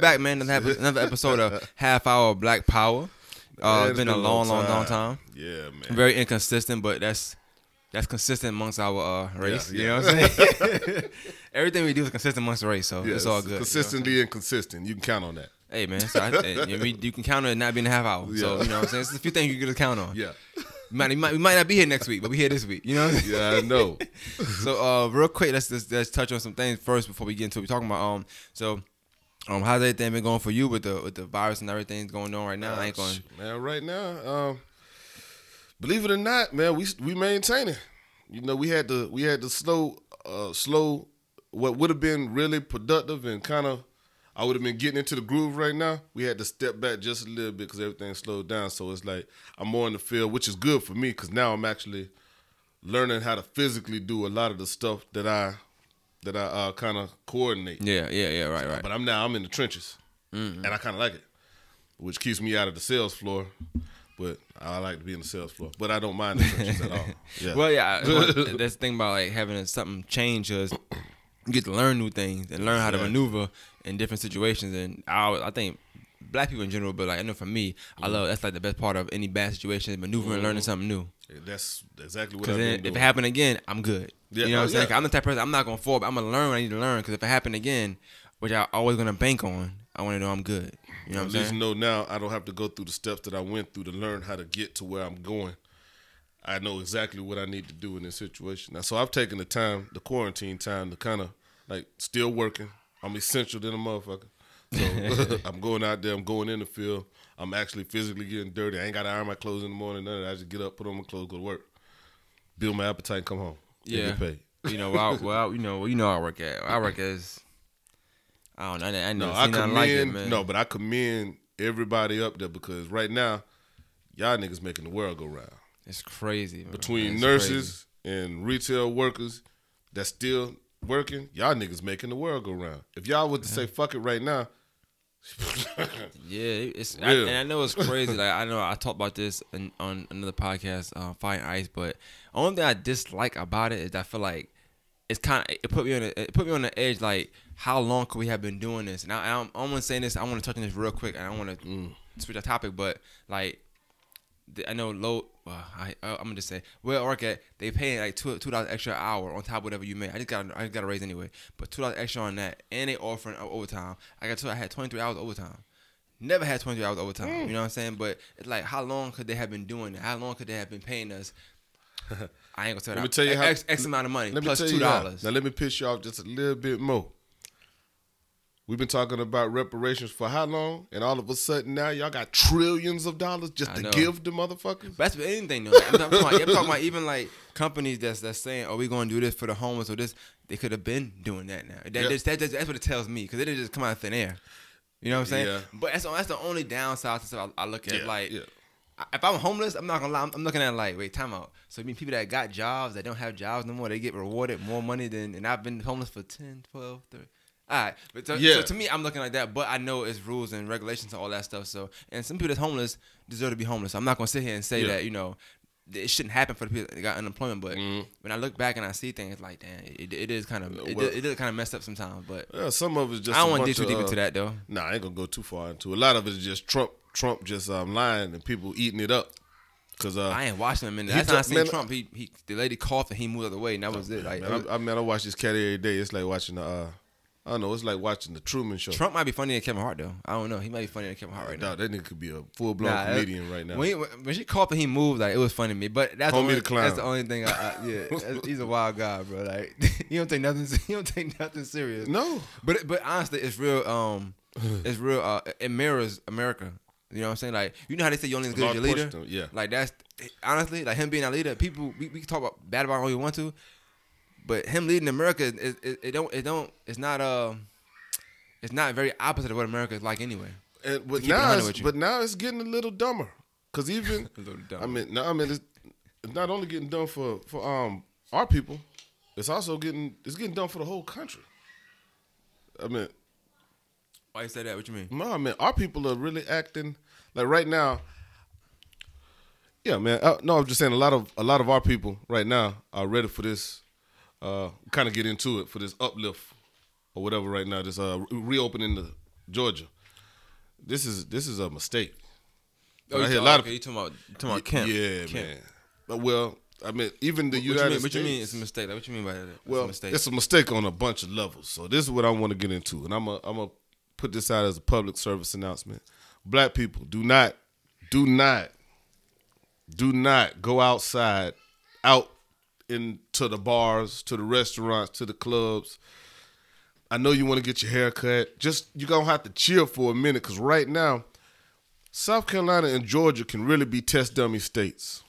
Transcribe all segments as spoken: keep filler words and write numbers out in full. back, man. Another, another episode of Half Hour of Black Power. Uh, man, it's been, been a long, long, long time. Yeah, man. Very inconsistent, but that's that's consistent amongst our uh, race. Yeah, yeah. You know what I'm saying? Everything we do is consistent amongst the race, so yeah, it's, it's all good. Consistently you know inconsistent. You can count on that. Hey, man. So I, I, we, you can count on it not being a half hour. Yeah. So, you know what I'm saying? It's a few things you can count on. Yeah. We might, we might, we might not be here next week, but we here this week. You know what I'm saying? Yeah, I know. So, uh, real quick, let's, let's let's touch on some things first before we get into what we're talking about. Um, so, um, how's everything been going for you with the with the virus and everything's going on right now? I ain't going. Man, right now, um, believe it or not, man, we we maintaining. You know, we had to we had to slow uh, slow what would have been really productive and kind of I would have been getting into the groove right now. We had to step back just a little bit because everything slowed down. So it's like I'm more in the field, which is good for me because now I'm actually learning how to physically do a lot of the stuff that I that I uh, kind of coordinate. Yeah, yeah, yeah, right, right. But I'm now I'm in the trenches, mm-hmm. and I kind of like it, which keeps me out of the sales floor. But I like to be in the sales floor. But I don't mind the trenches at all. Yeah. Well, yeah, well, that's the thing about like having something change is you get to learn new things and learn how to yeah. maneuver in different situations, and I, I think black people in general, but like I know for me, mm-hmm. I love that's like the best part of any bad situation, maneuvering, mm-hmm. learning something new. Yeah, that's exactly what. Because if doing. It happened again, I'm good. Yeah, you know what oh, I'm saying? Yeah. I'm the type of person I'm not gonna fall, but I'm gonna learn what I need to learn. Because if it happened again, which I always gonna bank on, I want to know I'm good. You know, at what I'm least saying? Know now I don't have to go through the steps that I went through to learn how to get to where I'm going. I know exactly what I need to do in this situation. Now, so I've taken the time, the quarantine time, to kind of like still working. I'm essential than a motherfucker. So I'm going out there. I'm going in the field. I'm actually physically getting dirty. I ain't got to iron my clothes in the morning. None of that. I just get up, put on my clothes, go to work, build my appetite, and come home. Yeah, get paid. You know, well, I, well, you know, you know, I work at. I work as. I don't know. I, I never no, seen I commend, like it, man. No, but I commend everybody up there because right now, y'all niggas making the world go round. It's crazy, bro. Between it's nurses crazy. And retail workers, that's still. Working, y'all niggas making the world go round. If y'all was to say fuck it right now, yeah, it's I, and I know it's crazy. Like I know I talked about this in, on another podcast, uh, Fire in Ice. But the only thing I dislike about it is I feel like it's kind of it put me on the, it put me on the edge. Like how long could we have been doing this? And I, I'm almost saying this. I want to touch on this real quick. And I want to mm. switch the topic, but like I know low. Well, I, I'm gonna just say, where I work at, they pay like two two dollars extra an hour on top of whatever you make. I just got I just got a raise anyway, but two dollars extra on that, and they offering overtime. I got two, I had twenty-three hours overtime. Never had twenty-three hours overtime. Mm. You know what I'm saying? But it's like, how long could they have been doing that? How long could they have been paying us? I ain't gonna tell you. Let me tell you X, how, X, X amount of money let plus me tell two dollars. Now let me piss you off just a little bit more. We've been talking about reparations for how long? And all of a sudden now y'all got trillions of dollars just I to know. give to motherfuckers? But that's for anything though. I'm talking, about, I'm talking about even like companies that's that's saying, oh, we going to do this for the homeless or this. They could have been doing that now. That, yep. that, that, that's, that's what it tells me because it didn't just come out of thin air. You know what I'm saying? Yeah. But that's, that's the only downside to stuff I, I look at. Yeah, like, yeah. If I'm homeless, I'm not gonna lie. I'm, I'm looking at it like, wait, time out. So, I mean, people that got jobs, that don't have jobs no more, they get rewarded more money than, and I've been homeless for ten, twelve, thirty. All right, but so, yeah. so to me, I'm looking like that, but I know it's rules and regulations and all that stuff. So, and some people that's homeless deserve to be homeless. So I'm not gonna sit here and say yeah. that you know it shouldn't happen for the people that got unemployment. But mm-hmm. when I look back and I see things like, damn, it, it is kind of it, well, it, it is kind of messed up sometimes. But yeah, some of it's just I don't want to dig too deep uh, into that though. Nah, I ain't gonna go too far into it. A lot of it's just Trump, Trump just um, lying and people eating it up. Cause uh, I ain't watching him in that. That's how I seen man, Trump. He he, the lady coughed and he moved out of the way, and that was man, it. Like, man, it was, I, I mean, I watch this cat every day. It's like watching the. Uh, I don't know. It's like watching the Truman Show. Trump might be funnier than Kevin Hart, though. I don't know. He might be funnier than Kevin Hart right nah, now. That nigga could be a full-blown nah, comedian right now. When, he, when she called and he moved, like, it was funny to me. But that's, the only, the that's the only thing I... I yeah, he's a wild guy, bro. Like, you don't take nothing You don't take nothing serious. No. But but honestly, it's real... Um, it's real... Uh, it mirrors America. You know what I'm saying? Like, you know how they say you're only as good as your leader? Them, yeah. Like, that's... Honestly, like, him being our leader, people... We, we can talk about bad about all we want to. But him leading America, it, it, it don't, it don't, it's not, uh, it's not very opposite of what America is like anyway. And, but now, it it's, but now it's getting a little dumber, cause even, a little dumber. I mean, no, I mean, it's, it's not only getting dumb for for um our people, it's also getting, it's getting dumb for the whole country. I mean, why you say that? What you mean? No, I mean, our people are really acting like right now. Yeah, man. I, no, I'm just saying a lot of a lot of our people right now are ready for this. Uh, kind of get into it for this uplift or whatever right now. This uh, reopening the Georgia. This is this is a mistake. Oh, I hear a lot okay, of you talking about you talking about Kemp. Yeah, Kemp. man. But well, I mean, even the what United you mean, States. What you mean? It's a mistake. Like, what you mean by that? It's well, a mistake. It's a mistake on a bunch of levels. So this is what I want to get into, and I'm a, I'm gonna put this out as a public service announcement. Black people, do not, do not, do not go outside, out into the bars, to the restaurants, to the clubs. I know you want to get your hair cut. Just, you're going to have to chill for a minute, because right now, South Carolina and Georgia can really be test dummy states.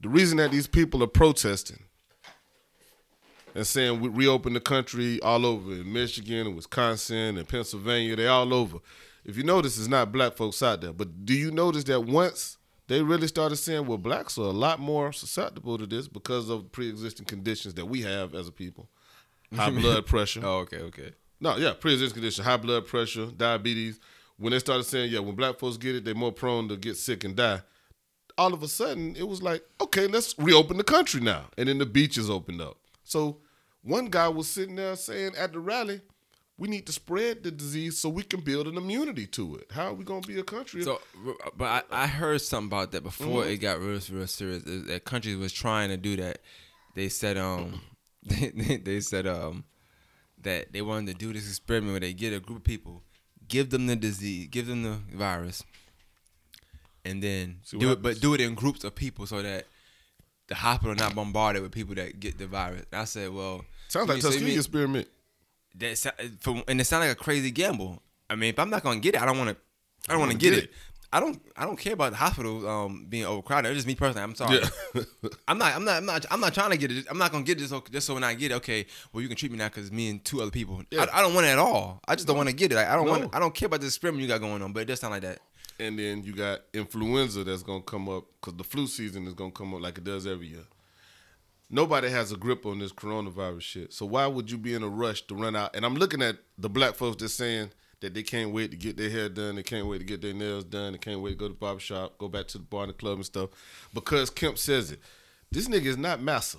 The reason that these people are protesting and saying we reopen the country all over, in Michigan and Wisconsin and Pennsylvania, they all over. If you notice, it's not black folks out there. But do you notice that once they really started saying, well, blacks are a lot more susceptible to this because of pre-existing conditions that we have as a people. High blood pressure. Oh, okay, okay. No, yeah, pre-existing condition, high blood pressure, diabetes. When they started saying, yeah, when black folks get it, they're more prone to get sick and die. All of a sudden, it was like, okay, let's reopen the country now. And then the beaches opened up. So one guy was sitting there saying at the rally, we need to spread the disease so we can build an immunity to it. How are we going to be a country? So, but I, I heard something about that before mm-hmm. it got real, real serious. That countries was trying to do that. They said, um... They, they, they said um, that they wanted to do this experiment where they get a group of people, give them the disease, give them the virus, and then See do it, happens. But do it in groups of people so that the hospital not bombarded with people that get the virus. And I said, well, sounds like a Tuskegee experiment. That's for, and it sounds like a crazy gamble. I mean, if I'm not gonna get it, I don't want to. I don't want to get, get it. it. I don't. I don't care about the hospital um, being overcrowded. It's just me personally. I'm sorry. Yeah. I'm not. I'm not. I'm not. I'm not trying to get it. I'm not gonna get it just, just so when I get it. Okay. Well, you can treat me now because me and two other people. Yeah. I, I don't want it at all. I just no. don't want to get it. Like, I don't no. want. I don't care about the experiment you got going on. But it does sound like that. And then you got influenza that's gonna come up because the flu season is gonna come up like it does every year. Nobody has a grip on this coronavirus shit. So why would you be in a rush to run out? And I'm looking at the black folks that's saying that they can't wait to get their hair done, they can't wait to get their nails done, they can't wait to go to the barbershop, go back to the bar and the club and stuff, because Kemp says it. This nigga is not massa.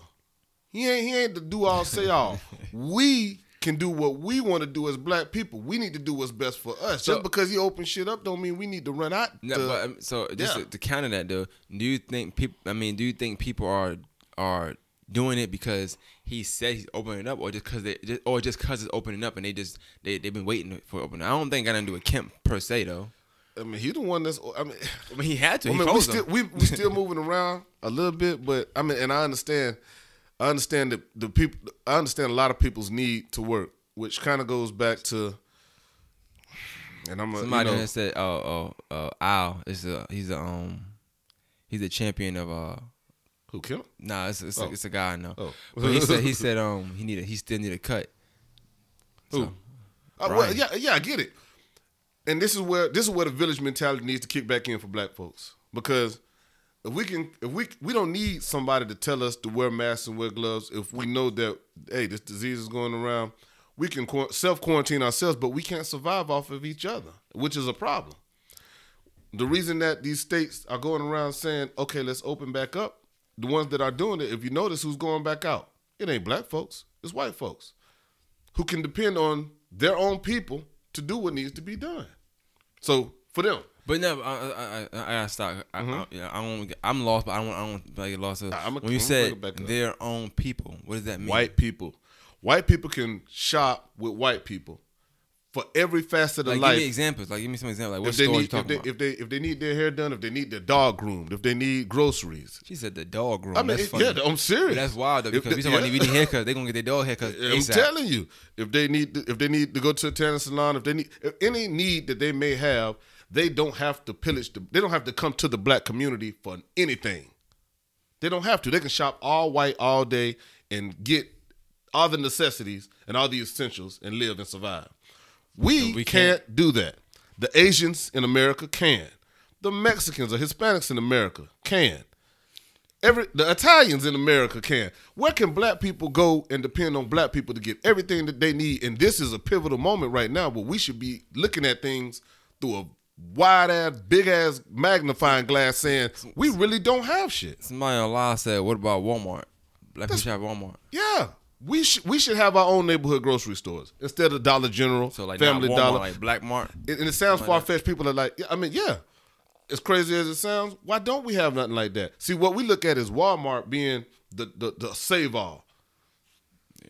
He ain't he ain't the do all say all. We can do what we want to do as black people. We need to do what's best for us. So, just because he opened shit up don't mean we need to run out. No, to, but, um, so just yeah. to, to counter that though, do you think people? I mean, do you think people are are doing it because he said he's opening up, or just because they, just, or just because it's opening up, and they just they they've been waiting for opening up? I don't think I didn't do a Kemp per se though. I mean, he the one that's. I mean, I mean he had to. I he mean, we still we we still moving around a little bit, but I mean, and I understand, I understand that the people, I understand a lot of people's need to work, which kind of goes back to. And I'm a, somebody you know, that said, "Oh, oh, uh, Al is a he's a um, he's a champion of uh." Who Kemp? Nah, it's it's, oh. it's a guy I know. Oh. But he said he said um he needed he still need a cut. So, Who? Uh, well, yeah, yeah, I get it. And this is where this is where the village mentality needs to kick back in for black folks, because if we can if we we don't need somebody to tell us to wear masks and wear gloves if we know that hey this disease is going around. We can self quarantine ourselves, but we can't survive off of each other, which is a problem. The reason that these states are going around saying okay let's open back up. The ones that are doing it, if you notice who's going back out, it ain't black folks, it's white folks who can depend on their own people to do what needs to be done. So, for them. But no, I I, I, I gotta stop. I, mm-hmm. I, yeah, I don't, I'm lost, but I don't want to get lost. I'm a, when you I'm said their own people, what does that mean? White people. White people can shop with white people for every facet like, of give life. Give me examples. Like, give me some examples. Like, what store need, you talking if they, about? If they, if they need their hair done, if they need their dog groomed, if they need groceries. She said the dog groomed. I mean, that's it, funny. Yeah, I'm serious. But that's wild, though, because we talking about need haircut. They're going to get their dog haircut I'm ASAP. Telling you. If they need if they need to go to a tanning salon, if they need if any need that they may have, they don't have to pillage. The, they don't have to come to the black community for anything. They don't have to. They can shop all white all day and get all the necessities and all the essentials and live and survive. We, we can't, can't do that. The Asians in America can. The Mexicans or Hispanics in America can. Every the Italians in America can. Where can black people go and depend on black people to get everything that they need? And this is a pivotal moment right now where we should be looking at things through a wide-ass, big-ass magnifying glass saying, we really don't have shit. Somebody online said, what about Walmart? Black people shop at Walmart. Yeah. We should we should have our own neighborhood grocery stores instead of Dollar General, so like Family Walmart, Dollar, like Black Mart. It, and it sounds far fetched. People are like, I mean, yeah, as crazy as it sounds, why don't we have nothing like that? See, what we look at is Walmart being the the, the save all.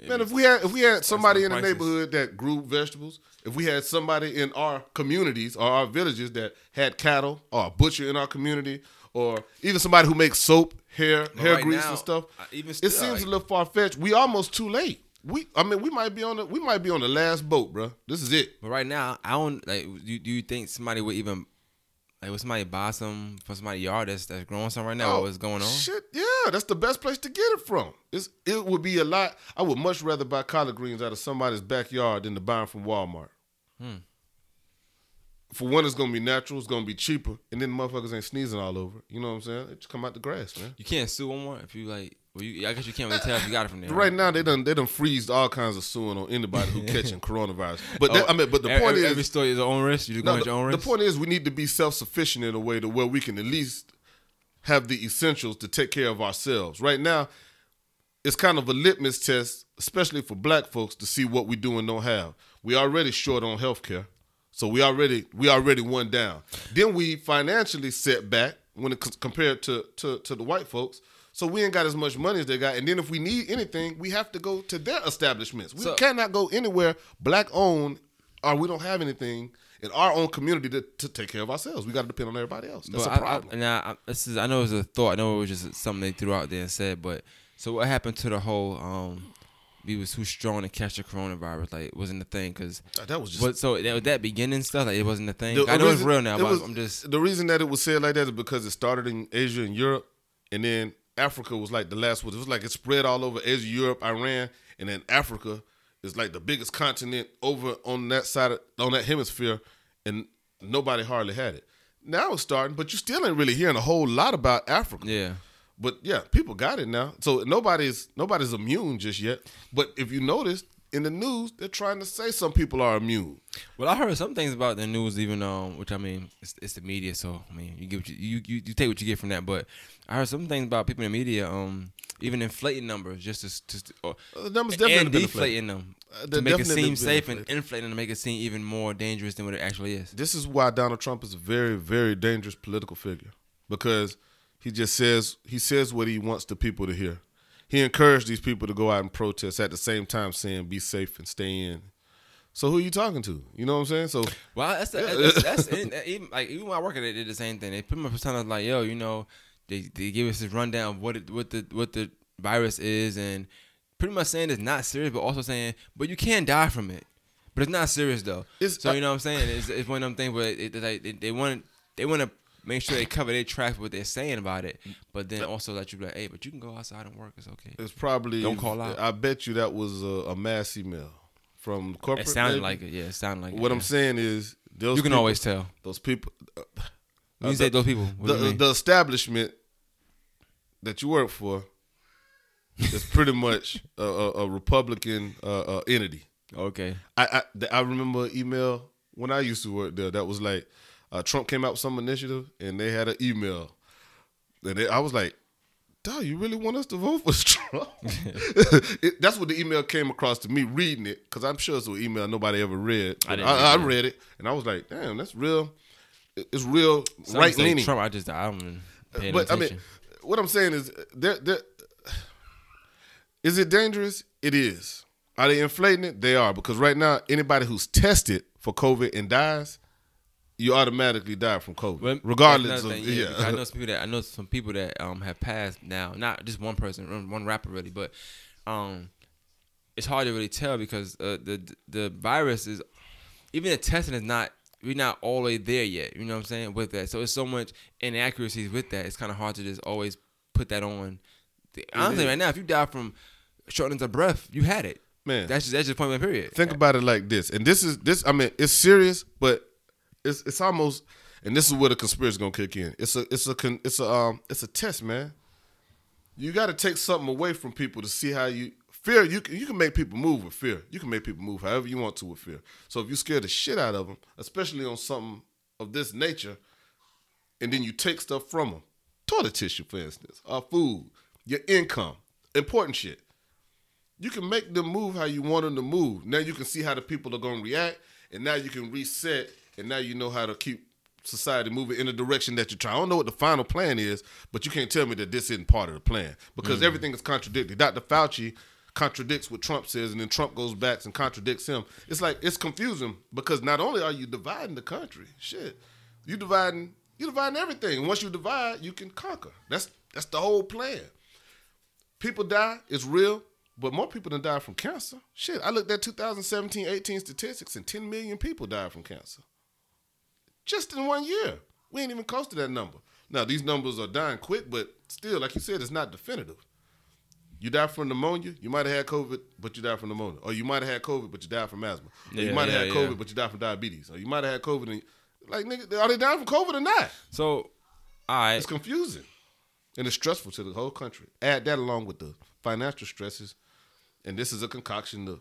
Yeah, man, if we had if we had somebody in the neighborhood that grew vegetables, if we had somebody in our communities or our villages that had cattle, or a butcher in our community, or even somebody who makes soap, hair, but hair right grease now, and stuff. Even still, it seems like, a little far fetched. We almost too late. We, I mean, we might be on the we might be on the last boat, bro. This is it. But right now, I don't like. Do, do you think somebody would even like? Would somebody buy some from somebody's yard that's that's growing some right now? Oh, what's going on? Shit, yeah, that's the best place to get it from. It's it would be a lot. I would much rather buy collard greens out of somebody's backyard than to buy them from Walmart. Hmm. For one, it's going to be natural. It's going to be cheaper. And then motherfuckers ain't sneezing all over. You know what I'm saying? It just come out the grass, man. You can't sue one more if you like... Well, you, I guess you can't really tell if you got it from there. Right, right now, they done they done freezed all kinds of suing on anybody who catching coronavirus. But oh, that, I mean, but the every, point every is... Every story is your own risk. You just no, the, your own risk. The point is we need to be self-sufficient in a way to where we can at least have the essentials to take care of ourselves. Right now, it's kind of a litmus test, especially for black folks, to see what we do and don't have. We already short on healthcare. So we already we already one down. Then we financially set back when it c- compared to, to to the white folks. So we ain't got as much money as they got. And then if we need anything, we have to go to their establishments. We so, cannot go anywhere black owned, or we don't have anything in our own community to, to take care of ourselves. We got to depend on everybody else. That's a problem. I, I, now I, this is I know it was a thought. I know it was just something they threw out there and said. But so what happened to the whole? Um, We was too strong to catch the coronavirus. Like, it wasn't the thing. Cause that was just... But, so, that, that beginning stuff, like, it wasn't the thing. The, I know reason, it's real now, it but was, I'm just... The reason that it was said like that is because it started in Asia and Europe, and then Africa was like the last one. It was like it spread all over Asia, Europe, Iran, and then Africa is like the biggest continent over on that side, of, on that hemisphere, and nobody hardly had it. Now it's starting, but you still ain't really hearing a whole lot about Africa. Yeah. But yeah, people got it now. So nobody's nobody's immune just yet. But if you notice in the news, they're trying to say some people are immune. Well, I heard some things about the news, even um, which I mean, it's, it's the media. So I mean, you get what you, you you you take what you get from that. But I heard some things about people in the media, um, even inflating numbers just to, to or, uh, the numbers definitely and deflating them uh, to make it seem safe and inflating them to make it seem even more dangerous than what it actually is. This is why Donald Trump is a very, very dangerous political figure, because he just says he says what he wants the people to hear. He encouraged these people to go out and protest at the same time saying be safe and stay in. So who are you talking to? You know what I'm saying? So well, that's, the, yeah. that's, that's it, even like even when I work at it, they did the same thing. They pretty much sounded like, yo, you know, they they gave us this rundown of what it, what the what the virus is, and pretty much saying it's not serious, but also saying, but you can die from it, but it's not serious though. It's, so you know what I'm saying? It's, it's one of them things where it, it, like, they, they want they want to. Make sure they cover their tracks with what they're saying about it, but then also let you be like, hey, but you can go outside and work. It's okay. It's probably... Don't call out. I bet you that was a, a mass email from corporate. It sounded maybe? like it. Yeah, it sounded like what it. What I'm yeah. saying is... those You can people, always tell. Those people... Uh, when you uh, say the, those people, what the, do you mean? The establishment that you work for is pretty much a, a, a Republican uh, uh, entity. Okay. I, I, I remember an email when I used to work there that was like, Uh, Trump came out with some initiative, and they had an email. And they, I was like, dog, you really want us to vote for Trump? it, that's what the email came across to me, reading it, because I'm sure it's an email nobody ever read. I, didn't I, I read it, and I was like, damn, that's real. It's real so right-leaning. Trump, I just, I don't pay But, attention. I mean, what I'm saying is, they're, they're, is it dangerous? It is. Are they inflating it? They are, because right now, anybody who's tested for COVID and dies, you automatically die from COVID, well, regardless of thing, yeah. yeah. I know some people that I know some people that um have passed now. Not just one person, one rapper really, but um, it's hard to really tell because uh, the the virus is even the testing is not we're not all the way there yet. You know what I'm saying with that? So it's so much inaccuracies with that. It's kind of hard to just always put that on. The, honestly, right now, if you die from shortness of breath, you had it. Man, that's just, that's just point blank period. Think yeah. about it like this, and this is this. I mean, it's serious, but It's it's almost, and this is where the conspiracy gonna kick in. It's a it's a it's a um it's a test, man. You got to take something away from people to see how you fear. You can you can make people move with fear. You can make people move however you want to with fear. So if you scare the shit out of them, especially on something of this nature, and then you take stuff from them, toilet tissue, for instance, or food, your income, important shit. You can make them move how you want them to move. Now you can see how the people are going to react, and now you can reset, and now you know how to keep society moving in the direction that you try. I don't know what the final plan is, but you can't tell me that this isn't part of the plan, because mm. everything is contradicted. Doctor Fauci contradicts what Trump says, and then Trump goes back and contradicts him. It's like, it's confusing, because not only are you dividing the country, shit, you dividing, you dividing everything. Once you divide, you can conquer. That's that's the whole plan. People die, it's real, but more people than die from cancer. Shit, I looked at two thousand seventeen eighteen statistics, and ten million people died from cancer. Just in one year. We ain't even close to that number. Now, these numbers are dying quick, but still, like you said, it's not definitive. You die from pneumonia, you might have had COVID, but you died from pneumonia. Or you might have had COVID, but you died from asthma. Or yeah, you might have yeah, had COVID, yeah. but you died from diabetes. Or you might have had COVID. And, like, nigga, are they dying from COVID or not? So, all right. It's confusing. And it's stressful to the whole country. Add that along with the financial stresses. And this is a concoction to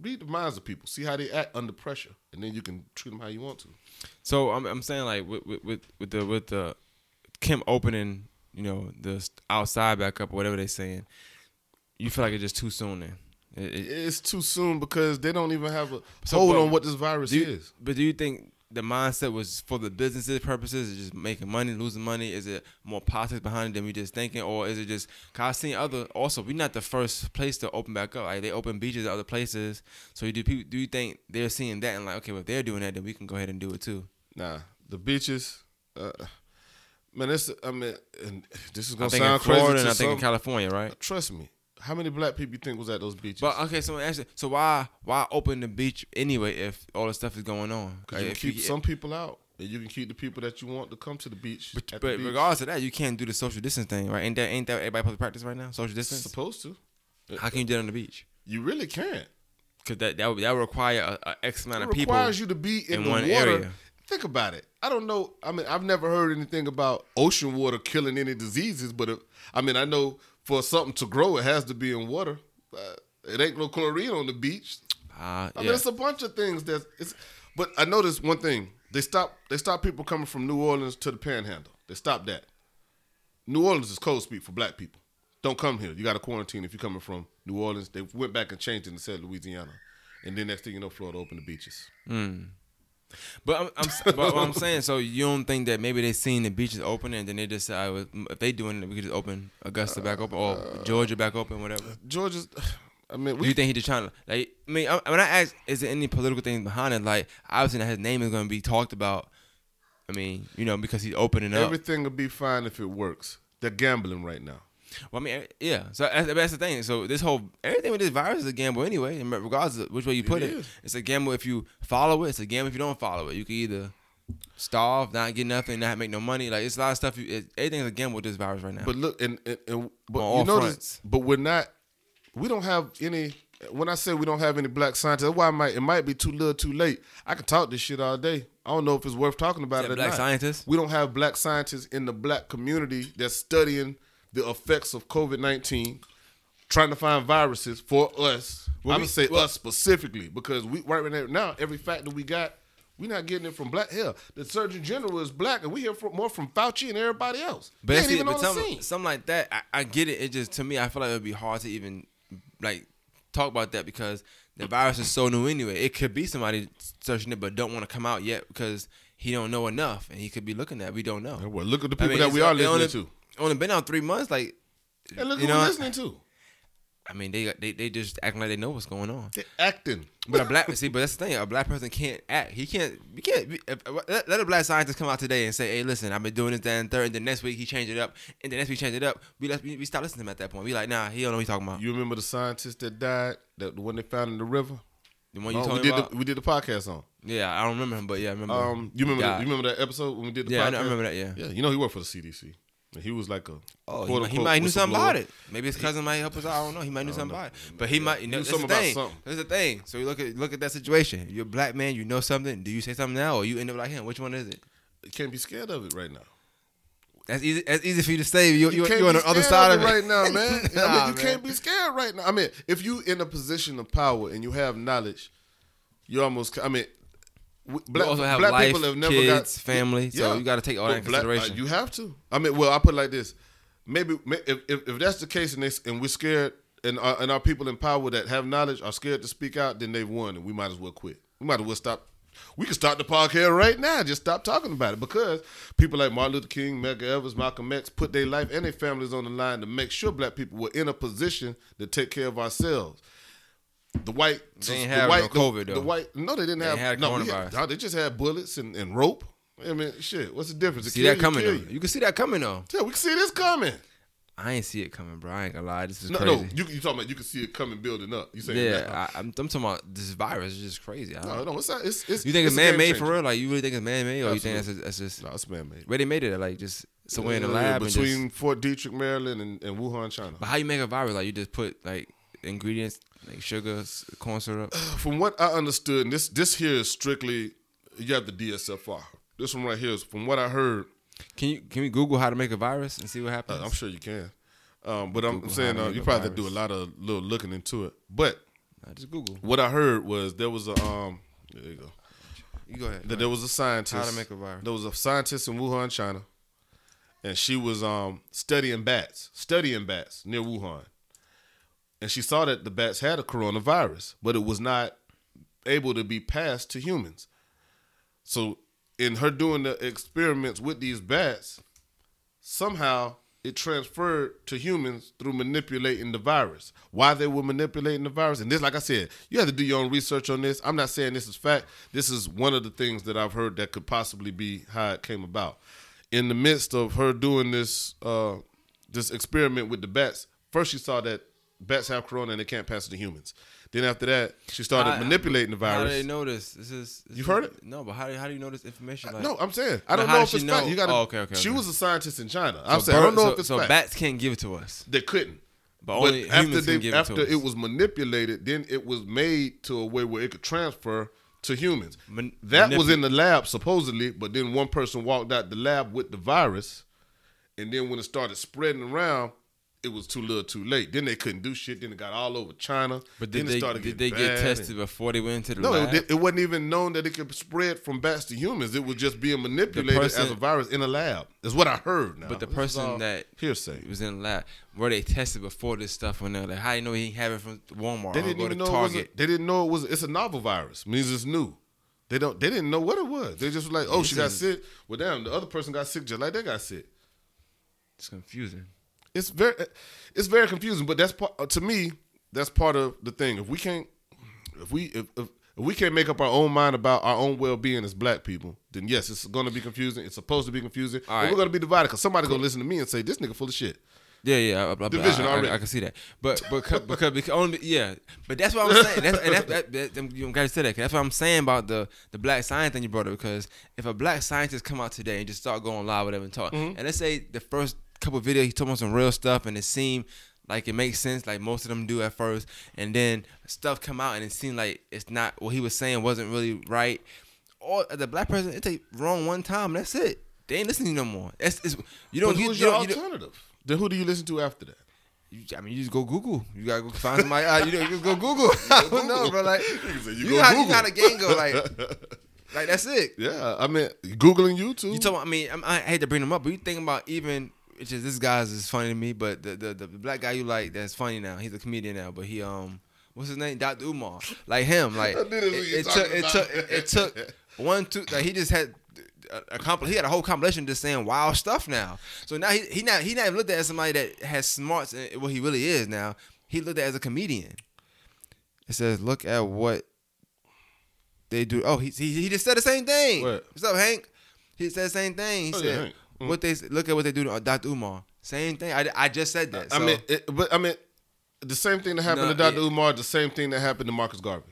read the minds of people. See how they act under pressure. And then you can treat them how you want to. So I'm I'm saying, like, with with, with the with the Kemp opening, you know, the outside back up or whatever they're saying, you feel like it's just too soon then? It, it, it's too soon because they don't even have a so, hold but, on what this virus you, is. But do you think the mindset was for the businesses' purposes, is just making money, losing money? Is it more politics behind it than we just thinking? Or is it just, because I've seen other, also, we're not the first place to open back up. Like, they open beaches at other places. So you do, people, do you think they're seeing that and like, okay, well, if they're doing that, then we can go ahead and do it too? Nah, the beaches, uh, man, this, I mean, and this is going to sound crazy. I think in Florida and I think in California, right? Trust me. How many black people you think was at those beaches? But okay, so actually, so why why open the beach anyway if all the stuff is going on? Because you can keep you, some people out, and you can keep the people that you want to come to the beach. But, but the beach. Regardless of that, you can't do the social distance thing, right? Ain't that ain't that everybody supposed to practice right now? Social distance? Supposed to. How can you do it on the beach? You really can't, because that that would, that would require a, a X amount it of people. It requires you to be in, in the one water. Area. Think about it. I don't know. I mean, I've never heard anything about ocean water killing any diseases, but if, I mean, I know. For something to grow, it has to be in water. Uh, it ain't no chlorine on the beach. Uh, I yeah. mean, it's a bunch of things that. It's, but I noticed one thing: they stop they stop people coming from New Orleans to the Panhandle. They stopped that. New Orleans is code speak for black people. Don't come here. You got to quarantine if you're coming from New Orleans. They went back and changed it and said Louisiana, and then next thing you know, Florida opened the beaches. Mm. But I'm, I'm but what I'm saying, so you don't think that maybe they seen the beaches open and then they just decide if they doing it, we could just open Augusta back open or uh, Georgia back open, whatever. Georgia's, I mean, we, do you think he just trying to like? I mean, I, when I ask, is there any political things behind it? Like, obviously, his name is going to be talked about. I mean, you know, because he's opening up. Everything will be fine if it works. They're gambling right now. Well, I mean, yeah. So that's the thing. So this whole everything with this virus is a gamble anyway. And regardless of which way you put it, it it's a gamble. If you follow it, it's a gamble. If you don't follow it, you can either starve, not get nothing, not make no money. Like, it's a lot of stuff. You, it, everything's a gamble with this virus right now. But look, and, and, and but on you know this, but we're not. We don't have any. When I say we don't have any black scientists, that's why I might, it might be too little, too late. I can talk this shit all day. I don't know if it's worth talking about it or not. Black scientists. We don't have black scientists in the black community that's studying the effects of COVID nineteen, trying to find viruses for us. Well, I'm going to say well, us specifically because we right now, every fact that we got, we're not getting it from black. Hell, the Surgeon General is black, and we hear from, more from Fauci and everybody else. But they ain't even on the scene. Something like that, I, I get it. It just, to me, I feel like it would be hard to even like talk about that because the virus is so new anyway. It could be somebody searching it but don't want to come out yet because he don't know enough, and he could be looking at it. We don't know. Well, look at the people I mean, that we are listening to. Only been out three months, like, and look who we're listening to. I mean, they they they just acting like they know what's going on. They're acting, but a black see, but that's the thing. A black person can't act. He can't. You can't. If, let, let a black scientist come out today and say, "Hey, listen, I've been doing this, that, and third." And the next week he changed it up, and the next week he changed it up. We let we, we stop listening to him at that point. We like, nah, he don't know what he's talking about. You remember the scientist that died, that the one they found in the river, the one you oh, talking we did about? The, we did the podcast on. Yeah, I don't remember him, but yeah, I remember. Um, you remember? The, you remember that episode when we did the yeah, podcast? Yeah, I remember that. Yeah, yeah. You know, he worked for the C D C. He was like a oh, he might, he might knew something about it. Maybe his cousin he, might help us out. I don't know. He might knew something know. about it, but he yeah. might you know. That's the thing. Something. That's the thing. So you look at look at that situation. You're a black man. You know something. Do you say something now, or you end up like him? Which one is it? You can't be scared of it right now. That's easy. That's easy for you to say. You, you, you you're on the other side of it right now, man. nah, I mean, you man. can't be scared right now. I mean, if you in a position of power and you have knowledge, you almost. I mean. Black, also have black life, people have never kids, got family, so yeah. you got to take all but that into black, consideration. Uh, you have to. I mean, well, I put it like this: maybe, maybe if, if if that's the case, and, they, and we're scared, and our, and our people in power that have knowledge are scared to speak out, then they've won, and we might as well quit. We might as well stop. We can start the podcast right now. Just stop talking about it, because people like Martin Luther King, Medgar Evers, Malcolm X put their life and their families on the line to make sure black people were in a position to take care of ourselves. The white, they didn't the have white, no COVID the, though. The white, no, they didn't they have had no, coronavirus. Had, they just had bullets and, and rope. I mean, shit. What's the difference? It see that coming you. though. You can see that coming though. Yeah, we can see this coming. I ain't see it coming, bro. I ain't gonna lie. This is no, crazy. No, you you talking about you can see it coming, building up. You saying yeah? That. I, I'm, I'm talking about this virus is just crazy. I no, no, it's not. It's, it's you think it's, it's man made for real? Like you really think it's man made, or Absolutely. you think it's, it's just no, it's man made. Where they made it, like just somewhere yeah, in the yeah, lab between and just, Fort Detrick, Maryland, and, and Wuhan, China. But how you make a virus? Like you just put like ingredients, like sugar, corn syrup. From what I understood, and this this here is strictly you have the D S F R. This one right here is from what I heard. Can you can we Google how to make a virus and see what happens? Uh, I'm sure you can, um, but Google I'm saying uh, you probably have to do a lot of little looking into it. But I just Google. What I heard was there was a um, there you go. You go ahead. That there was a scientist. How to make a virus? There was a scientist in Wuhan, China, and she was um, studying bats, studying bats near Wuhan, and she saw that the bats had a coronavirus, but it was not able to be passed to humans. So. In her doing the experiments with these bats, somehow it transferred to humans through manipulating the virus. Why they were manipulating the virus? And this, like I said, you have to do your own research on this. I'm not saying this is fact. This is one of the things that I've heard that could possibly be how it came about. In the midst of her doing this uh, this experiment with the bats, first she saw that bats have corona and they can't pass it to humans. Then after that, she started I, manipulating the virus. How do they know this? This is this you heard is, it? No, but how do how do you know this information? Like, no, I'm saying I don't know if it's know? fact. You gotta. Oh, okay, okay, she okay. was a scientist in China. So I'm saying bird, I don't know so, if it's so fact. So bats can't give it to us. They couldn't. But only but humans after they, can give after it to After it us. was manipulated, then it was made to a way where it could transfer to humans. Man, that manipul- was in the lab supposedly, but then one person walked out the lab with the virus, and then when it started spreading around. It was too little, too late. Then they couldn't do shit. Then it got all over China. But did then they, did they get tested and, before they went into the no, lab? No, it, it wasn't even known that it could spread from bats to humans. It was just being manipulated person, as a virus in a lab. Is what I heard now. But the this person that hearsay. was in the lab, were they tested before this stuff went out? Like, how do you know he ain't have it from Walmart they didn't or go to know Target? It was a, they didn't know it was. It's a novel virus. It means it's new. They don't. They didn't know what it was. They just were like, oh, this she got sick. Well, damn, the other person got sick just like they got sick. It's confusing. It's very, it's very confusing. But that's part, to me. That's part of the thing. If we can't, if we if, if, if we can't make up our own mind about our own well being as black people, then yes, it's going to be confusing. It's supposed to be confusing. All right. And we're going to be divided because somebody's going to listen to me and say this nigga full of shit. Yeah, yeah. I, I, Division I, I, already. I, I can see that. But but because, because, because only yeah. But that's what I'm saying. That's, and that, that, that, that, you gotta say that. That's what I'm saying about the the black science thing you brought up. Because if a black scientist come out today and just start going live with them and talk, mm-hmm. and let's say the first. Couple of videos, he told me some real stuff, and it seemed like it makes sense, like most of them do at first. And then stuff come out, and it seemed like it's not what he was saying wasn't really right. Or the black person, it take wrong one time, that's it. They ain't listening no more. That's it's, you don't. But who's you, your you don't, alternative? You don't, then who do you listen to after that? You, I mean, you just go Google. You gotta go find somebody. uh, you, know, you just go Google. I don't know, bro. Like you, you, you got you got a gang go like. Like that's it. Yeah, I mean, Googling YouTube. You told me. I mean, I'm, I hate to bring them up, but you think about even. Which is this guy's is funny to me, but the, the the black guy you like that's funny now. He's a comedian now, but he um, what's his name? Doctor Umar, like him, like it, it, took, it took it, it took one two. Like he just had a, a compl- he had a whole compilation just saying wild stuff now. So now he he not he not even looked at as somebody that has smarts and what he really is now. He looked at as a comedian. It says, look at what they do. Oh, he he, he just said the same thing. What? What's up, Hank? He said the same thing. He oh, said. Yeah, What they look at what they do to Doctor Umar. Same thing. I, I just said that. So. I mean, it, but I mean, the same thing that happened no, to Doctor It, Umar, the same thing that happened to Marcus Garvey.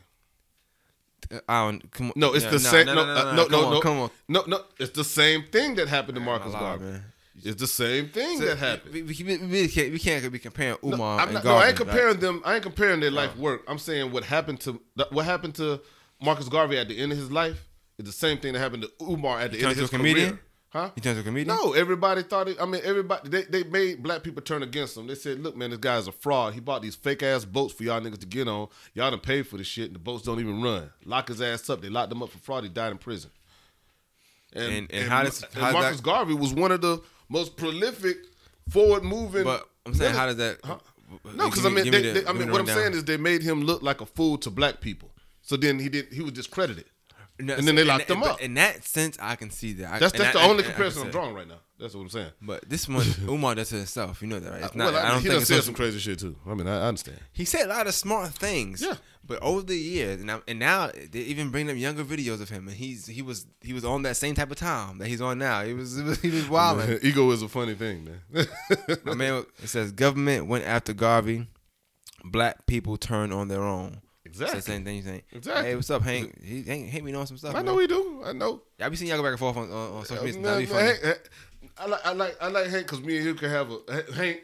I don't. Come on. No, it's no, the no, same. No, no, no, no, no, no, no, no, no. Come on. No, no, it's the same thing that happened to Marcus lie, Garvey. Man. It's the same thing so that happened. We, we, we, can't, we can't be comparing Umar. No, I'm not, and Garvey, no, I ain't comparing like, them. I ain't comparing their life no. work. I'm saying what happened to what happened to Marcus Garvey at the end of his life is the same thing that happened to Umar at the he end of his comedian? career. Huh? He turns a comedian? No, everybody thought it. I mean, everybody, they, they made black people turn against him. They said, look, man, this guy's a fraud. He bought these fake ass boats for y'all niggas to get on. Y'all done paid for this shit, and the boats don't even run. Lock his ass up. They locked him up for fraud. He died in prison. And, and, and, and, how does, and how Marcus does that, Garvey was one of the most prolific, forward moving. But I'm saying, niggas. how does that. Huh? No, because I mean, me they, the, they, I mean, what I'm down. saying is they made him look like a fool to black people. So then he did. He was discredited, no, and so then they locked and, him up. In that sense, I can see that. I, that's that's the I, only I, comparison I'm drawing right now. That's what I'm saying. But this one, Umar does it himself. You know that, right? It's not, well, I, I don't he think said some crazy shit too. I mean, I, I understand. He said a lot of smart things. Yeah. But over the years, and, I, and now they even bring up younger videos of him, and he's he was he was on that same type of time that he's on now. He was, was he was wild. Man, ego is a funny thing, man. My man, it says government went after Garvey, black people turned on their own. Exactly. It's the same thing you saying. Exactly. Hey, what's up, Hank? He Hank, Hank me on some stuff. I know man. we do. I know. I be seeing y'all go back and forth on, on, on social media. That'd be funny. Hank, I like I like I like Hank because me and him can have a Hank.